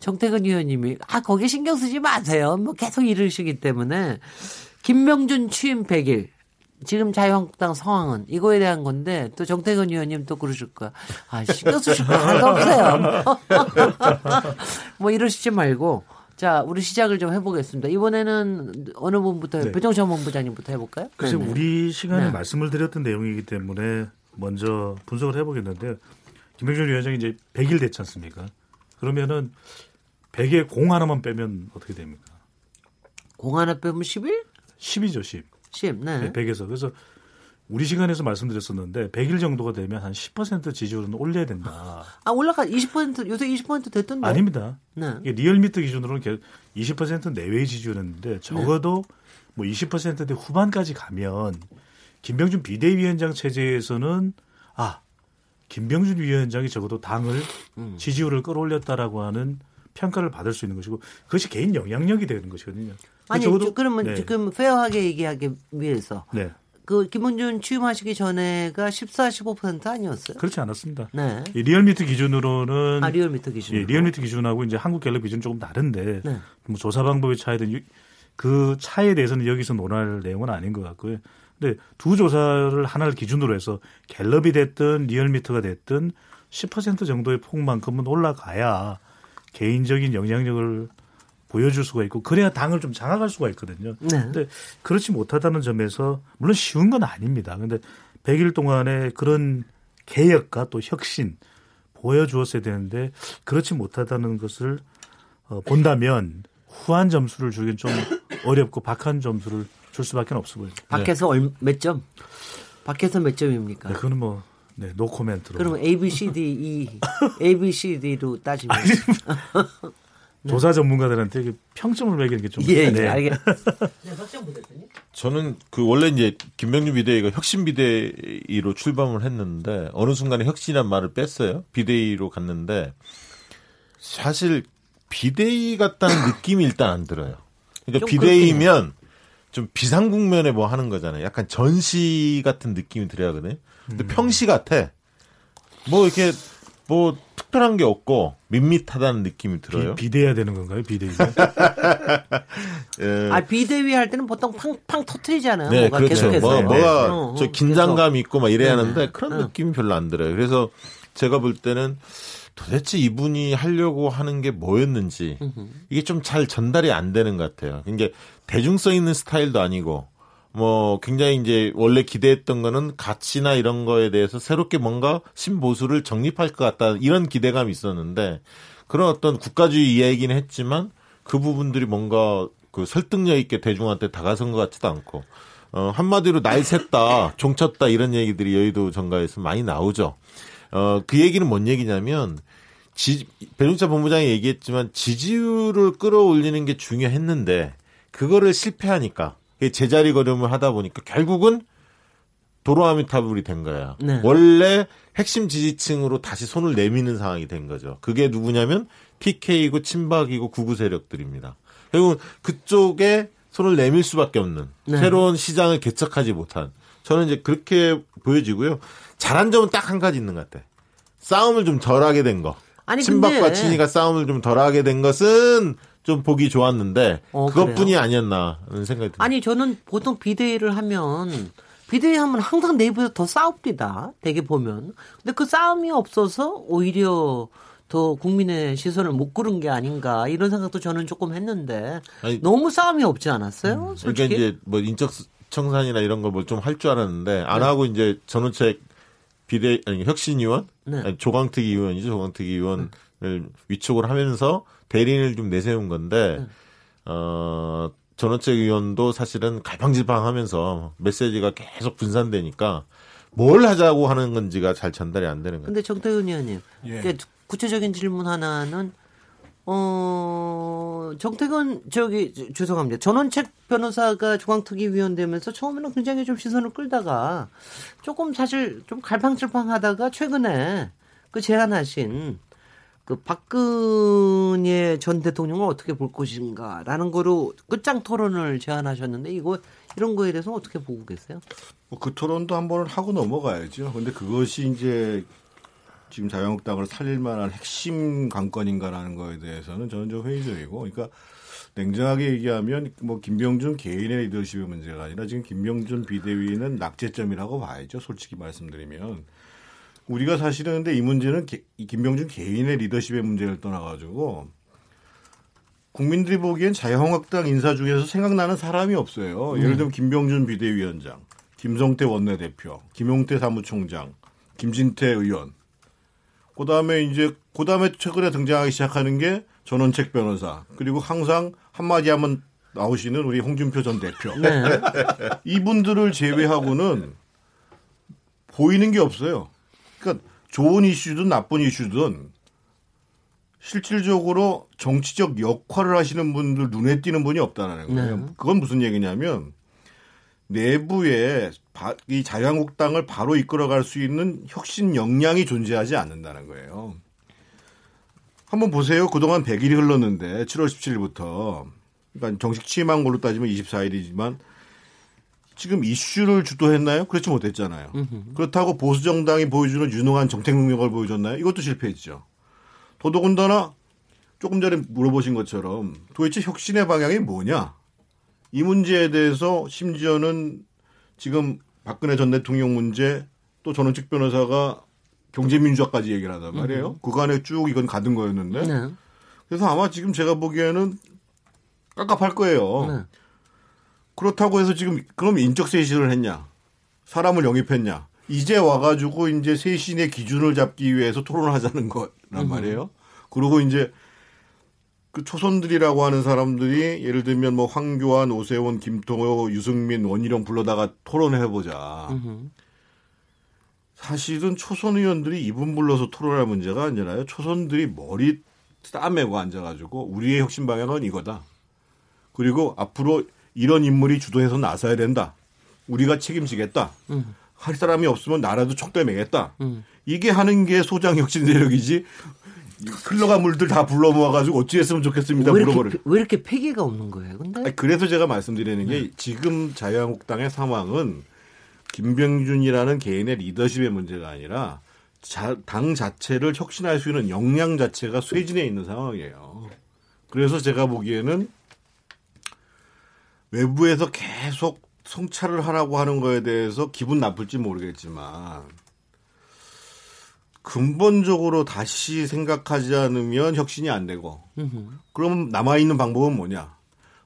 정태근 의원님이 거기에 신경 쓰지 마세요, 뭐 계속 이러시기 때문에, 김병준 취임 100일 지금 자유한국당 상황은, 이거에 대한 건데, 또 정태근 의원님 또 그러실 거야. 신경 쓰실 거 하나도 없어요. 뭐 이러시지 말고, 자, 우리 시작을 좀 해보겠습니다. 이번에는 어느 분부터, 네, 배종찬 본부장님부터 해볼까요? 그래서 우리 시간에, 네, 말씀을 드렸던 내용이기 때문에 먼저 분석을 해보겠는데, 김병준 위원장이 이제 100일 됐지 않습니까? 그러면은 100에 공 하나만 빼면 어떻게 됩니까? 공 하나 빼면 10일? 10이죠, 10. 10, 네. 100에서. 그래서 우리 시간에서 말씀드렸었는데 100일 정도가 되면 한 10% 지지율은 올려야 된다. 올라가 20%, 요새 20% 됐던데. 아닙니다. 네. 이게 리얼미터 기준으로는 20% 내외의 지지율이었는데, 적어도, 네, 뭐 20%대 후반까지 가면 김병준 비대위원장 체제에서는 김병준 위원장이 적어도 당을 지지율을 끌어올렸다라고 하는 평가를 받을 수 있는 것이고, 그것이 개인 영향력이 되는 것이거든요. 아니, 그러면, 네, 지금 페어하게 얘기하기 위해서, 네, 그 김병준 취임하시기 전에가 14, 15% 아니었어요? 그렇지 않았습니다. 네. 리얼미터 기준으로는 리얼미터 기준, 예, 리얼미터 기준하고 이제 한국 갤럽 기준 조금 다른데, 네, 뭐 조사 방법의 차이든 그 차이에 대해서는 여기서 논할 내용은 아닌 것 같고요. 근데 두 조사를 하나를 기준으로 해서 갤럽이 됐든 리얼미터가 됐든 10% 정도의 폭만큼은 올라가야 개인적인 영향력을 보여줄 수가 있고, 그래야 당을 좀 장악할 수가 있거든요. 그런데, 네, 그렇지 못하다는 점에서, 물론 쉬운 건 아닙니다. 그런데 100일 동안에 그런 개혁과 또 혁신 보여주었어야 되는데, 그렇지 못하다는 것을 본다면 후한 점수를 주긴 좀 어렵고 박한 점수를 줄 수밖에 없어 보입니다. 밖에서, 네, 몇 점? 밖에서 몇 점입니까? 네, 그건 뭐, 네, 노 코멘트로. 그럼 A, B, C, D, E, A, B, C, D로 따지면. 네. 조사 전문가들한테 이렇게 평점을 매기는 게 좀. 예, 네, 알겠습니다. 저는 원래 이제 김병준 비대위가 혁신 비대위로 출범을 했는데, 어느 순간에 혁신이란 말을 뺐어요. 비대위로 갔는데, 사실 비대위 같다는 느낌이 일단 안 들어요. 그러니까 비대위면 좀 비상국면에 뭐 하는 거잖아요. 약간 전시 같은 느낌이 들어야 하거든요. 근데 평시 같아. 뭐 이렇게 뭐 특별한 게 없고 밋밋하다는 느낌이 들어요. 비대해야 되는 건가요, 비대위? 예. 비대위 할 때는 보통 팡팡 터트리잖아요. 네, 뭐가 그렇죠. 계속해서. 뭐가 저 긴장감 계속 있고 막 이래야, 네네, 하는데 그런 느낌이 별로 안 들어요. 그래서 제가 볼 때는 도대체 이분이 하려고 하는 게 뭐였는지 이게 좀 잘 전달이 안 되는 것 같아요. 이게 대중성 있는 스타일도 아니고, 뭐 굉장히 이제 원래 기대했던 거는 가치나 이런 거에 대해서 새롭게 뭔가 신보수를 정립할 것 같다, 이런 기대감이 있었는데, 그런 어떤 국가주의 이야기긴 했지만 그 부분들이 뭔가 그 설득력 있게 대중한테 다가선 것 같지도 않고, 한마디로 날 샜다, 종쳤다, 이런 얘기들이 여의도 정가에서 많이 나오죠. 그 얘기는 뭔 얘기냐면, 배종찬 본부장이 얘기했지만 지지율을 끌어올리는 게 중요했는데 그거를 실패하니까 제자리 걸음을 하다 보니까 결국은 도로아미타불이 된 거예요. 네. 원래 핵심 지지층으로 다시 손을 내미는 상황이 된 거죠. 그게 누구냐면 TK이고 친박이고 구구 세력들입니다. 결국은 그쪽에 손을 내밀 수밖에 없는, 네, 새로운 시장을 개척하지 못한, 저는 이제 그렇게 보여지고요. 잘한 점은 딱 한 가지 있는 것 같아. 싸움을 좀 덜하게 된 거. 친박과 친이가 싸움을 좀 덜하게 된 것은 좀 보기 좋았는데, 그것뿐이, 그래요? 아니었나 하는 생각이 듭니다. 아니, 저는 보통 비대위를 하면, 항상 내부에서 더 싸웁니다, 되게 보면. 근데 그 싸움이 없어서 오히려 더 국민의 시선을 못 끌은 게 아닌가 이런 생각도 저는 조금 했는데 아니, 너무 싸움이 없지 않았어요? 솔직히? 그러니까 이제 뭐 인적 청산이나 이런 걸 뭐 좀 할 줄 알았는데 안 네. 하고 이제 전원책 비례 아니 혁신위원, 네. 아니, 조광특위 의원이죠. 조광특위 의원을 위촉을 하면서 대리인을 좀 내세운 건데 전원책 의원도 사실은 갈팡질팡하면서 메시지가 계속 분산되니까 뭘 하자고 하는 건지가 잘 전달이 안 되는 거예요. 근데 정태근 의원님, 예. 구체적인 질문 하나는 정태근 저기 죄송합니다. 전원책 변호사가 중앙특위위원 되면서 처음에는 굉장히 좀 시선을 끌다가 조금 사실 좀 갈팡질팡하다가 최근에 그 제안하신 그 박근혜 전 대통령을 어떻게 볼 것인가라는 거로 끝장 토론을 제안하셨는데 이거 이런 거에 대해서 어떻게 보고 계세요? 뭐 그 토론도 한 번은 하고 넘어가야죠. 근데 그것이 이제 지금 자유한국당을 살릴 만한 핵심 관건인가라는 거에 대해서는 저는 좀 회의적이고, 그러니까 냉정하게 얘기하면 뭐 김병준 개인의 리더십의 문제가 아니라 지금 김병준 비대위는 낙제점이라고 봐야죠. 솔직히 말씀드리면. 우리가 사실은 근데 이 문제는 김병준 개인의 리더십의 문제를 떠나가지고 국민들이 보기엔 자유한국당 인사 중에서 생각나는 사람이 없어요. 예를 들면 김병준 비대위원장, 김성태 원내대표, 김용태 사무총장, 김진태 의원. 그다음에 최근에 등장하기 시작하는 게 전원책 변호사. 그리고 항상 한마디 하면 나오시는 우리 홍준표 전 대표. 네. 이분들을 제외하고는 보이는 게 없어요. 그러니까 좋은 이슈든 나쁜 이슈든 실질적으로 정치적 역할을 하시는 분들 눈에 띄는 분이 없다는 거예요. 네. 그건 무슨 얘기냐면 내부에 이 자유한국당을 바로 이끌어갈 수 있는 혁신 역량이 존재하지 않는다는 거예요. 한번 보세요. 그동안 100일이 흘렀는데 7월 17일부터 그러니까 정식 취임한 걸로 따지면 24일이지만 지금 이슈를 주도했나요? 그렇지 못했잖아요. 그렇다고 보수정당이 보여주는 유능한 정책 능력을 보여줬나요? 이것도 실패했죠. 더더군다나 조금 전에 물어보신 것처럼 도대체 혁신의 방향이 뭐냐? 이 문제에 대해서 심지어는 지금 박근혜 전 대통령 문제 또 전원책 변호사가 경제민주화까지 얘기를 하단 말이에요. 그간에 쭉 이건 가든 거였는데. 네. 그래서 아마 지금 제가 보기에는 깝깝할 거예요. 네. 그렇다고 해서 지금 그럼 인적 쇄신을 했냐? 사람을 영입했냐? 이제 와가지고 이제 쇄신의 기준을 잡기 위해서 토론을 하자는 거란 말이에요. 그리고 이제 그 초선들이라고 하는 사람들이 예를 들면 뭐 황교안, 오세훈, 김통호, 유승민, 원희룡 불러다가 토론을 해보자. 사실은 초선 의원들이 이분 불러서 토론할 문제가 아니라요. 초선들이 머리 싸매고 앉아가지고 우리의 혁신 방향은 이거다. 그리고 앞으로 이런 인물이 주도해서 나서야 된다. 우리가 책임지겠다. 할 사람이 없으면 나라도 촉대매겠다. 이게 하는 게 소장 혁신 세력이지. 흘러간 물들 다 불러 모아가지고 어찌했으면 좋겠습니다. 왜 이렇게 폐기가 없는 거예요? 근데? 아니, 그래서 제가 말씀드리는 게 지금 자유한국당의 상황은 김병준이라는 개인의 리더십의 문제가 아니라 당 자체를 혁신할 수 있는 역량 자체가 쇠진해 있는 상황이에요. 그래서 제가 보기에는 외부에서 계속 성찰을 하라고 하는 거에 대해서 기분 나쁠지 모르겠지만 근본적으로 다시 생각하지 않으면 혁신이 안 되고 그럼 남아있는 방법은 뭐냐.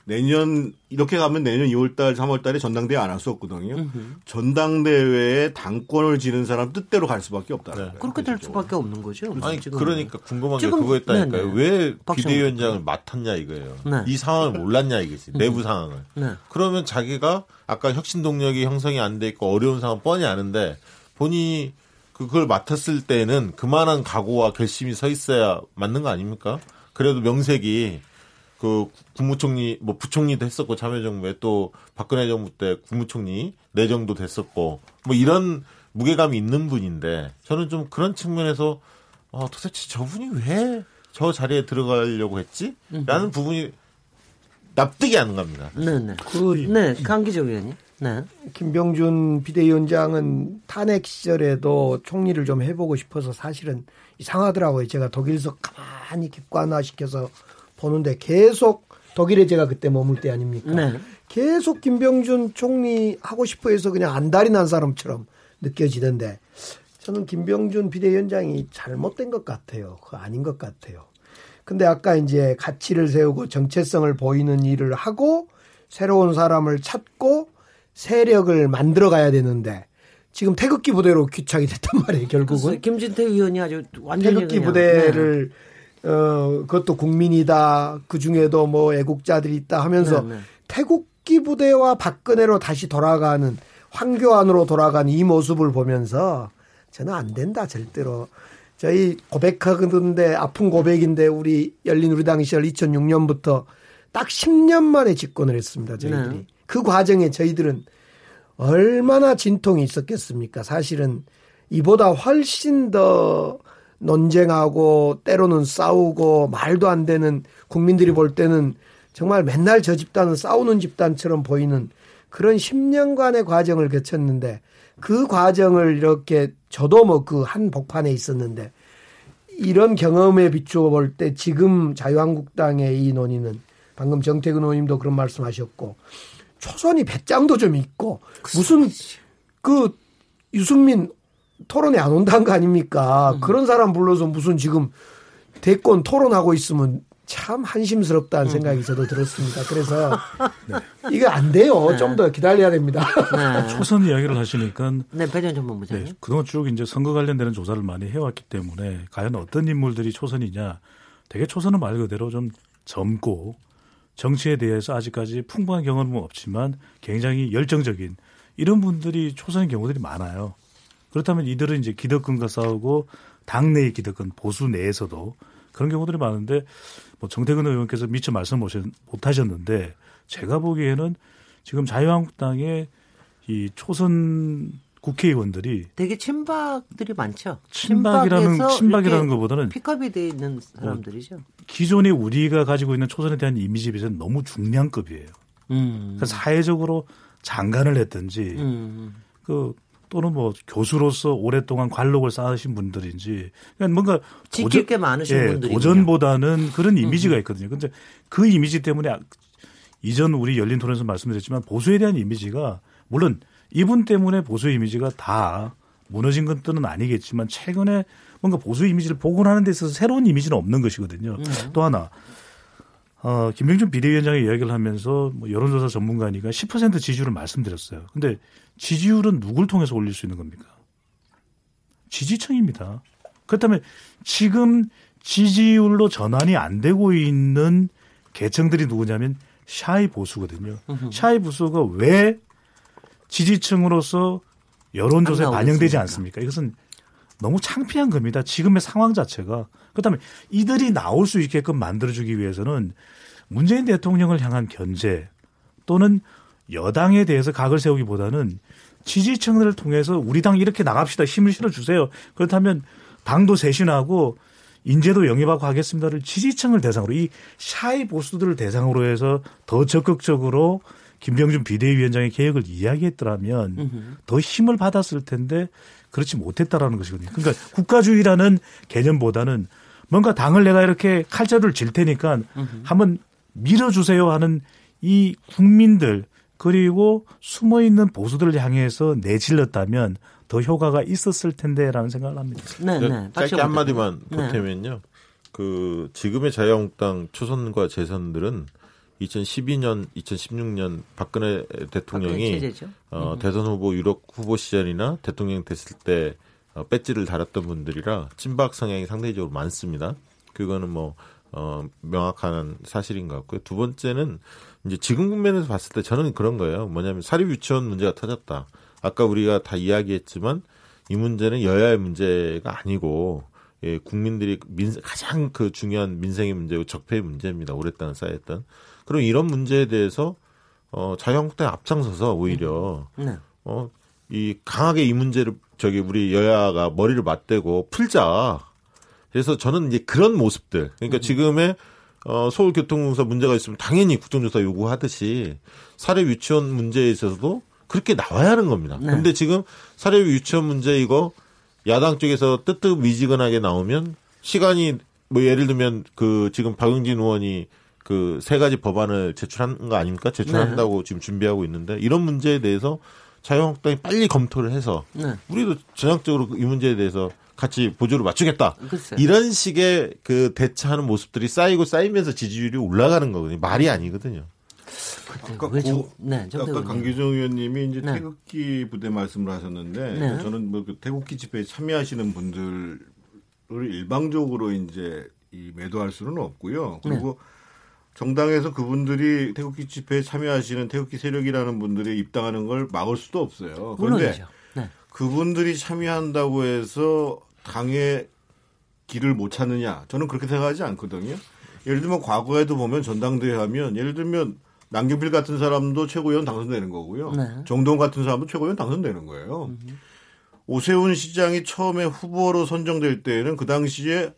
내년 이렇게 가면 내년 2월달 3월달에 전당대회 안 할 수 없거든요. 전당대회에 당권을 지는 사람 뜻대로 갈 수밖에 없다는 거예요. 그렇게 될 수밖에 없는 거죠. 아니 그러니까 궁금한 게 그거였다니까요. 네. 왜 비대위원장을 맡았냐 이거예요. 네. 이 상황을 몰랐냐 이거지. 내부 상황을. 네. 그러면 자기가 아까 혁신 동력이 형성이 안 돼 있고 어려운 상황 뻔히 아는데 본인이 그걸 맡았을 때는 그만한 각오와 결심이 서 있어야 맞는 거 아닙니까? 그래도 명색이 그 국무총리, 뭐 부총리도 했었고 참여정부에 또 박근혜 정부 때 국무총리 내정도 됐었고 뭐 이런 무게감이 있는 분인데 저는 좀 그런 측면에서 도대체 저분이 왜 저 자리에 들어가려고 했지? 라는 부분이 납득이 안 갑니다. 네네. 네, 강기정 의원님. 네. 김병준 비대위원장은 탄핵 시절에도 총리를 좀 해보고 싶어서 사실은 이상하더라고요. 제가 독일석 가만히 객관화시켜서 보는데 계속 독일에 제가 그때 머물 때 아닙니까? 네. 계속 김병준 총리 하고 싶어 해서 그냥 안달이 난 사람처럼 느껴지던데 저는 김병준 비대위원장이 잘못된 것 같아요. 그거 아닌 것 같아요. 근데 아까 이제 가치를 세우고 정체성을 보이는 일을 하고 새로운 사람을 찾고 세력을 만들어 가야 되는데 지금 태극기 부대로 귀착이 됐단 말이에요. 결국은. 김진태 의원이 아주 완전히 태극기 부대를 네. 그것도 국민이다. 그중에도 뭐 애국자들이 있다 하면서 네, 네. 태극기 부대와 박근혜로 다시 돌아가는 황교안으로 돌아간 이 모습을 보면서 저는 안 된다. 절대로. 저희 고백하는데 아픈 고백인데 우리 열린우리당 시절 2006년부터 딱 10년 만에 집권을 했습니다. 저희들이. 네. 그 과정에 저희들은 얼마나 진통이 있었겠습니까? 사실은 이보다 훨씬 더 논쟁하고 때로는 싸우고 말도 안 되는 국민들이 볼 때는 정말 맨날 저 집단은 싸우는 집단처럼 보이는 그런 10년간의 과정을 거쳤는데 그 과정을 이렇게 저도 뭐 그 한복판에 있었는데 이런 경험에 비추어 볼 때 지금 자유한국당의 이 논의는 방금 정태근 의원님도 그런 말씀하셨고 초선이 배짱도 좀 있고 무슨 그 유승민 토론에 안 온다는 거 아닙니까? 그런 사람 불러서 무슨 지금 대권 토론하고 있으면 참 한심스럽다는 생각이 저도 들었습니다. 그래서 네. 이게 안 돼요. 네. 좀 더 기다려야 됩니다. 네. 초선 이야기를 하시니까 네, 배전 전문부장님. 네, 그동안 쭉 이제 선거 관련되는 조사를 많이 해왔기 때문에 과연 어떤 인물들이 초선이냐? 되게 초선은 말 그대로 좀 젊고 정치에 대해서 아직까지 풍부한 경험은 없지만 굉장히 열정적인 이런 분들이 초선인 경우들이 많아요. 그렇다면 이들은 이제 기득권과 싸우고 당내의 기득권 보수 내에서도 그런 경우들이 많은데 뭐 정태근 의원께서 미처 말씀 못하셨는데 제가 보기에는 지금 자유한국당의 이 초선 국회의원들이 되게 친박들이 많죠. 친박이라는 것보다는 픽업이 돼 있는 사람들이죠. 기존에 우리가 가지고 있는 초선에 대한 이미지에 비해서는 너무 중량급이에요. 그러니까 사회적으로 장관을 했든지 또는 뭐 교수로서 오랫동안 관록을 쌓으신 분들인지 그러니까 뭔가 지킬 게 많으신 분들이 도전보다는 그런 이미지가 있거든요. 그런데 그 이미지 때문에 이전 우리 열린 토론에서 말씀드렸지만 보수에 대한 이미지가 물론 이분 때문에 보수 이미지가 다 무너진 것들은 아니겠지만 최근에 뭔가 보수 이미지를 복원하는 데 있어서 새로운 이미지는 없는 것이거든요. 또 하나 김병준 비대위원장의 이야기를 하면서 뭐 여론조사 전문가니까 10% 지지율을 말씀드렸어요. 그런데 지지율은 누굴 통해서 올릴 수 있는 겁니까? 지지층입니다. 그렇다면 지금 지지율로 전환이 안 되고 있는 계층들이 누구냐면 샤이 보수거든요. 샤이 보수가 왜 지지층으로서 여론조사에 반영되지 않습니까? 이것은 너무 창피한 겁니다. 지금의 상황 자체가. 그렇다면 이들이 나올 수 있게끔 만들어주기 위해서는 문재인 대통령을 향한 견제 또는 여당에 대해서 각을 세우기보다는 지지층들을 통해서 우리 당 이렇게 나갑시다. 힘을 실어주세요. 그렇다면 당도 쇄신하고 인재도 영입하고 하겠습니다를 지지층을 대상으로 이 샤이 보수들을 대상으로 해서 더 적극적으로 김병준 비대위원장의 개혁을 이야기했더라면 더 힘을 받았을 텐데 그렇지 못했다라는 것이거든요. 그러니까 국가주의라는 개념보다는 뭔가 당을 내가 이렇게 칼자루를 질 테니까 한번 밀어주세요 하는 이 국민들 그리고 숨어있는 보수들을 향해서 내질렀다면 더 효과가 있었을 텐데라는 생각을 합니다. 네, 네. 짧게 한마디만 보태면요. 네. 그 지금의 자유한국당 초선과 재선들은 2012년, 2016년 박근혜 대통령이 대선 후보 유력 후보 시절이나 대통령 됐을 때 배지를 달았던 분들이라 친박 성향이 상대적으로 많습니다. 그거는 뭐 명확한 사실인 것 같고요. 두 번째는 이제 지금 국면에서 봤을 때 저는 그런 거예요. 뭐냐면 사립 유치원 문제가 터졌다. 아까 우리가 다 이야기했지만 이 문제는 여야의 문제가 아니고 예, 국민들이 가장 그 중요한 민생의 문제고 적폐의 문제입니다. 오랫동안 쌓였던. 그럼 이런 문제에 대해서 자유한국당에 앞장서서 오히려 이 강하게 이 문제를 우리 여야가 머리를 맞대고 풀자. 그래서 저는 이제 그런 모습들. 그러니까 지금의 서울교통공사 문제가 있으면 당연히 국정조사 요구하듯이 사립 유치원 문제에 있어서도 그렇게 나와야 하는 겁니다. 그런데 네. 지금 사립 유치원 문제 이거 야당 쪽에서 뜨뜻미지근하게 나오면 시간이 뭐 예를 들면 그 지금 박용진 의원이 그 세 가지 법안을 제출한 거 아닙니까? 제출한다고 네. 지금 준비하고 있는데 이런 문제에 대해서 자유한국당이 빨리 검토를 해서 네. 우리도 전향적으로 이 문제에 대해서 같이 보조를 맞추겠다. 글쎄. 이런 식의 그 대처하는 모습들이 쌓이고 쌓이면서 지지율이 올라가는 거거든요. 말이 아니거든요. 아까 강기정 의원님이 이제 네. 태극기 부대 말씀을 하셨는데 네. 저는 뭐 그 태극기 집회에 참여하시는 분들을 일방적으로 이제 이 매도할 수는 없고요. 그리고 네. 정당에서 그분들이 태극기 집회에 참여하시는 태극기 세력이라는 분들이 입당하는 걸 막을 수도 없어요. 그런데 네. 그분들이 참여한다고 해서 당의 길을 못 찾느냐? 저는 그렇게 생각하지 않거든요. 예를 들면 과거에도 보면 전당대회 하면 예를 들면 남경필 같은 사람도 최고위원 당선되는 거고요. 네. 정동 같은 사람도 최고위원 당선되는 거예요. 오세훈 시장이 처음에 후보로 선정될 때에는 그 당시에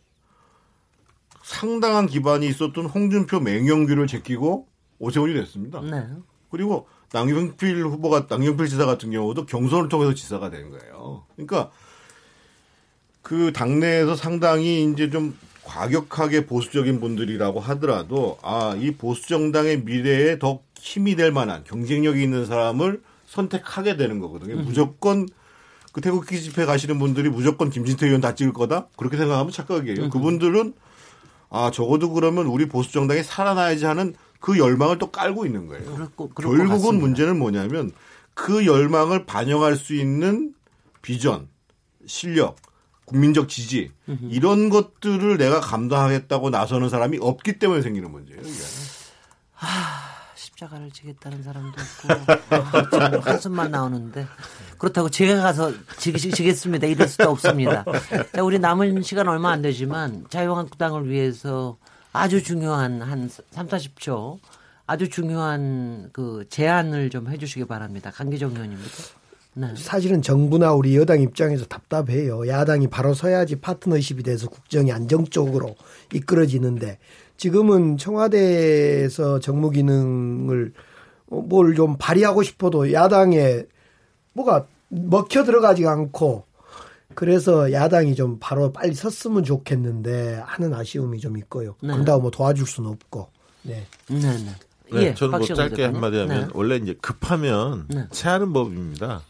상당한 기반이 있었던 홍준표 맹영규를 제끼고 오세훈이 됐습니다. 네. 그리고 남경필 후보가 남경필 지사 같은 경우도 경선을 통해서 지사가 된 거예요. 그러니까 그 당내에서 상당히 이제 좀 과격하게 보수적인 분들이라고 하더라도 아, 이 보수 정당의 미래에 더 힘이 될 만한 경쟁력이 있는 사람을 선택하게 되는 거거든요. 무조건 그 태극기 집회 가시는 분들이 무조건 김진태 의원 다 찍을 거다? 그렇게 생각하면 착각이에요. 그분들은 아, 적어도 그러면 우리 보수 정당이 살아나야지 하는 그 열망을 또 깔고 있는 거예요. 결국은 문제는 뭐냐면 그 열망을 반영할 수 있는 비전, 실력, 국민적 지지 이런 것들을 내가 감당하겠다고 나서는 사람이 없기 때문에 생기는 문제예요. 아, 십자가를 지겠다는 사람도 없고 아, 한숨만 나오는데 그렇다고 제가 가서 지겠습니다 이럴 수도 없습니다. 자, 우리 남은 시간 얼마 안 되지만 자유한국당을 위해서 아주 중요한 한 3, 40초 아주 중요한 그 제안을 좀 해주시기 바랍니다. 강기정 의원님부터. 네. 사실은 정부나 우리 여당 입장에서 답답해요. 야당이 바로 서야지 파트너십이 돼서 국정이 안정적으로 이끌어지는데 지금은 청와대에서 정무기능을 뭘 좀 발휘하고 싶어도 야당에 뭐가 먹혀 들어가지 않고 그래서 야당이 좀 바로 빨리 섰으면 좋겠는데 하는 아쉬움이 좀 있고요. 네. 그런다고 뭐 도와줄 수는 없고. 네. 네, 네. 네, 예, 저는 뭐 짧게 한마디 하면 네. 원래 이제 급하면 네. 체하는 법입니다.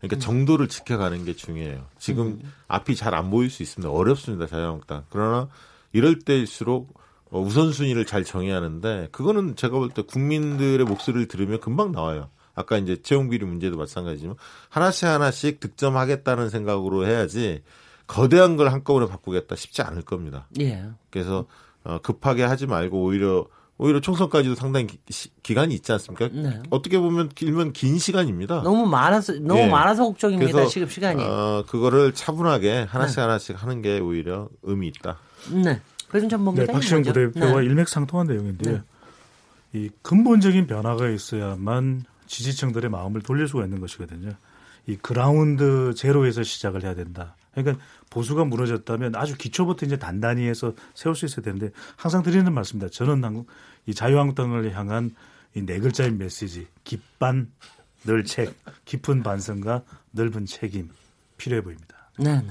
그러니까 정도를 지켜가는 게 중요해요. 지금 앞이 잘 안 보일 수 있습니다. 어렵습니다. 자유한국당. 그러나 이럴 때일수록 우선순위를 잘 정해야 하는데 그거는 제가 볼 때 국민들의 목소리를 들으면 금방 나와요. 아까 이제 채용비리 문제도 마찬가지지만 하나씩 하나씩 득점하겠다는 생각으로 해야지 거대한 걸 한꺼번에 바꾸겠다 쉽지 않을 겁니다. 예. 그래서 급하게 하지 말고 오히려 총선까지도 상당히 기간이 있지 않습니까? 네. 어떻게 보면 길면 긴 시간입니다. 너무 많아서 걱정입니다. 지금 시간이. 그거를 차분하게 하나씩 네. 하나씩 하는 게 오히려 의미 있다. 네. 그래서 전문가 박시영 부대표와 네. 일맥상통한 내용인데 네. 이 근본적인 변화가 있어야만 지지층들의 마음을 돌릴 수가 있는 것이거든요. 이 그라운드 제로에서 시작을 해야 된다. 그러니까 보수가 무너졌다면 아주 기초부터 이제 단단히 해서 세울 수 있어야 되는데 항상 드리는 말씀입니다. 저는 이 자유한국당을 향한 이 네 글자의 메시지 깊반 늘 책, 깊은 반성과 넓은 책임 필요해 보입니다. 네, 네.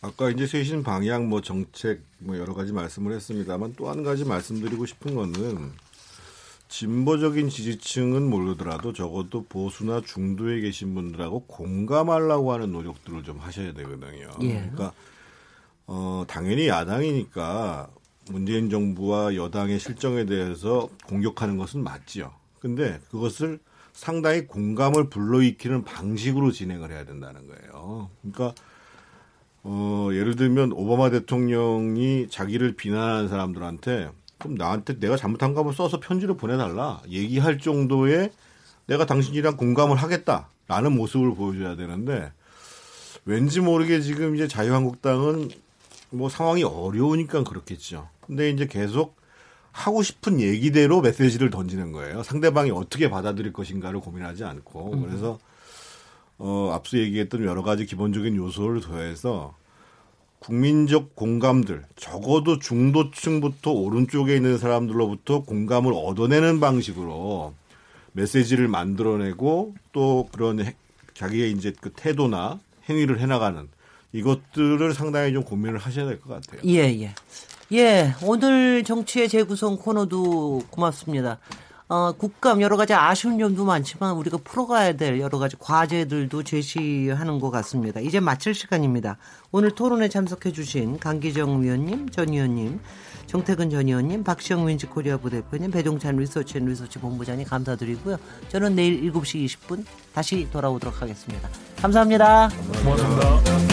아까 이제 쇄신 방향 뭐 정책 뭐 여러 가지 말씀을 했습니다만 또 한 가지 말씀드리고 싶은 거는 진보적인 지지층은 모르더라도 적어도 보수나 중도에 계신 분들하고 공감하려고 하는 노력들을 좀 하셔야 되거든요. 예. 그러니까 당연히 야당이니까 문재인 정부와 여당의 실정에 대해서 공격하는 것은 맞지요. 근데 그것을 상당히 공감을 불러일으키는 방식으로 진행을 해야 된다는 거예요. 그러니까 예를 들면 오바마 대통령이 자기를 비난하는 사람들한테 그럼 나한테 내가 잘못한 거 한번 써서 편지로 보내달라. 얘기할 정도의 내가 당신이랑 공감을 하겠다라는 모습을 보여줘야 되는데 왠지 모르게 지금 이제 자유한국당은 뭐 상황이 어려우니까 그렇겠죠. 근데 이제 계속 하고 싶은 얘기대로 메시지를 던지는 거예요. 상대방이 어떻게 받아들일 것인가를 고민하지 않고 그래서 앞서 얘기했던 여러 가지 기본적인 요소를 더해서 국민적 공감들, 적어도 중도층부터 오른쪽에 있는 사람들로부터 공감을 얻어내는 방식으로 메시지를 만들어내고 또 그런 자기의 이제 그 태도나 행위를 해나가는 이것들을 상당히 좀 고민을 하셔야 될 것 같아요. 예, 예. 예, 오늘 정치의 재구성 코너도 고맙습니다. 국감 여러 가지 아쉬운 점도 많지만 우리가 풀어가야 될 여러 가지 과제들도 제시하는 것 같습니다. 이제 마칠 시간입니다. 오늘 토론에 참석해 주신 강기정 위원님, 전 위원님, 정태근 전 의원님, 박시영 민지코리아 부대표님, 배종찬 리서치앤 리서치 본부장님 감사드리고요. 저는 내일 7시 20분 다시 돌아오도록 하겠습니다. 감사합니다. 고맙습니다.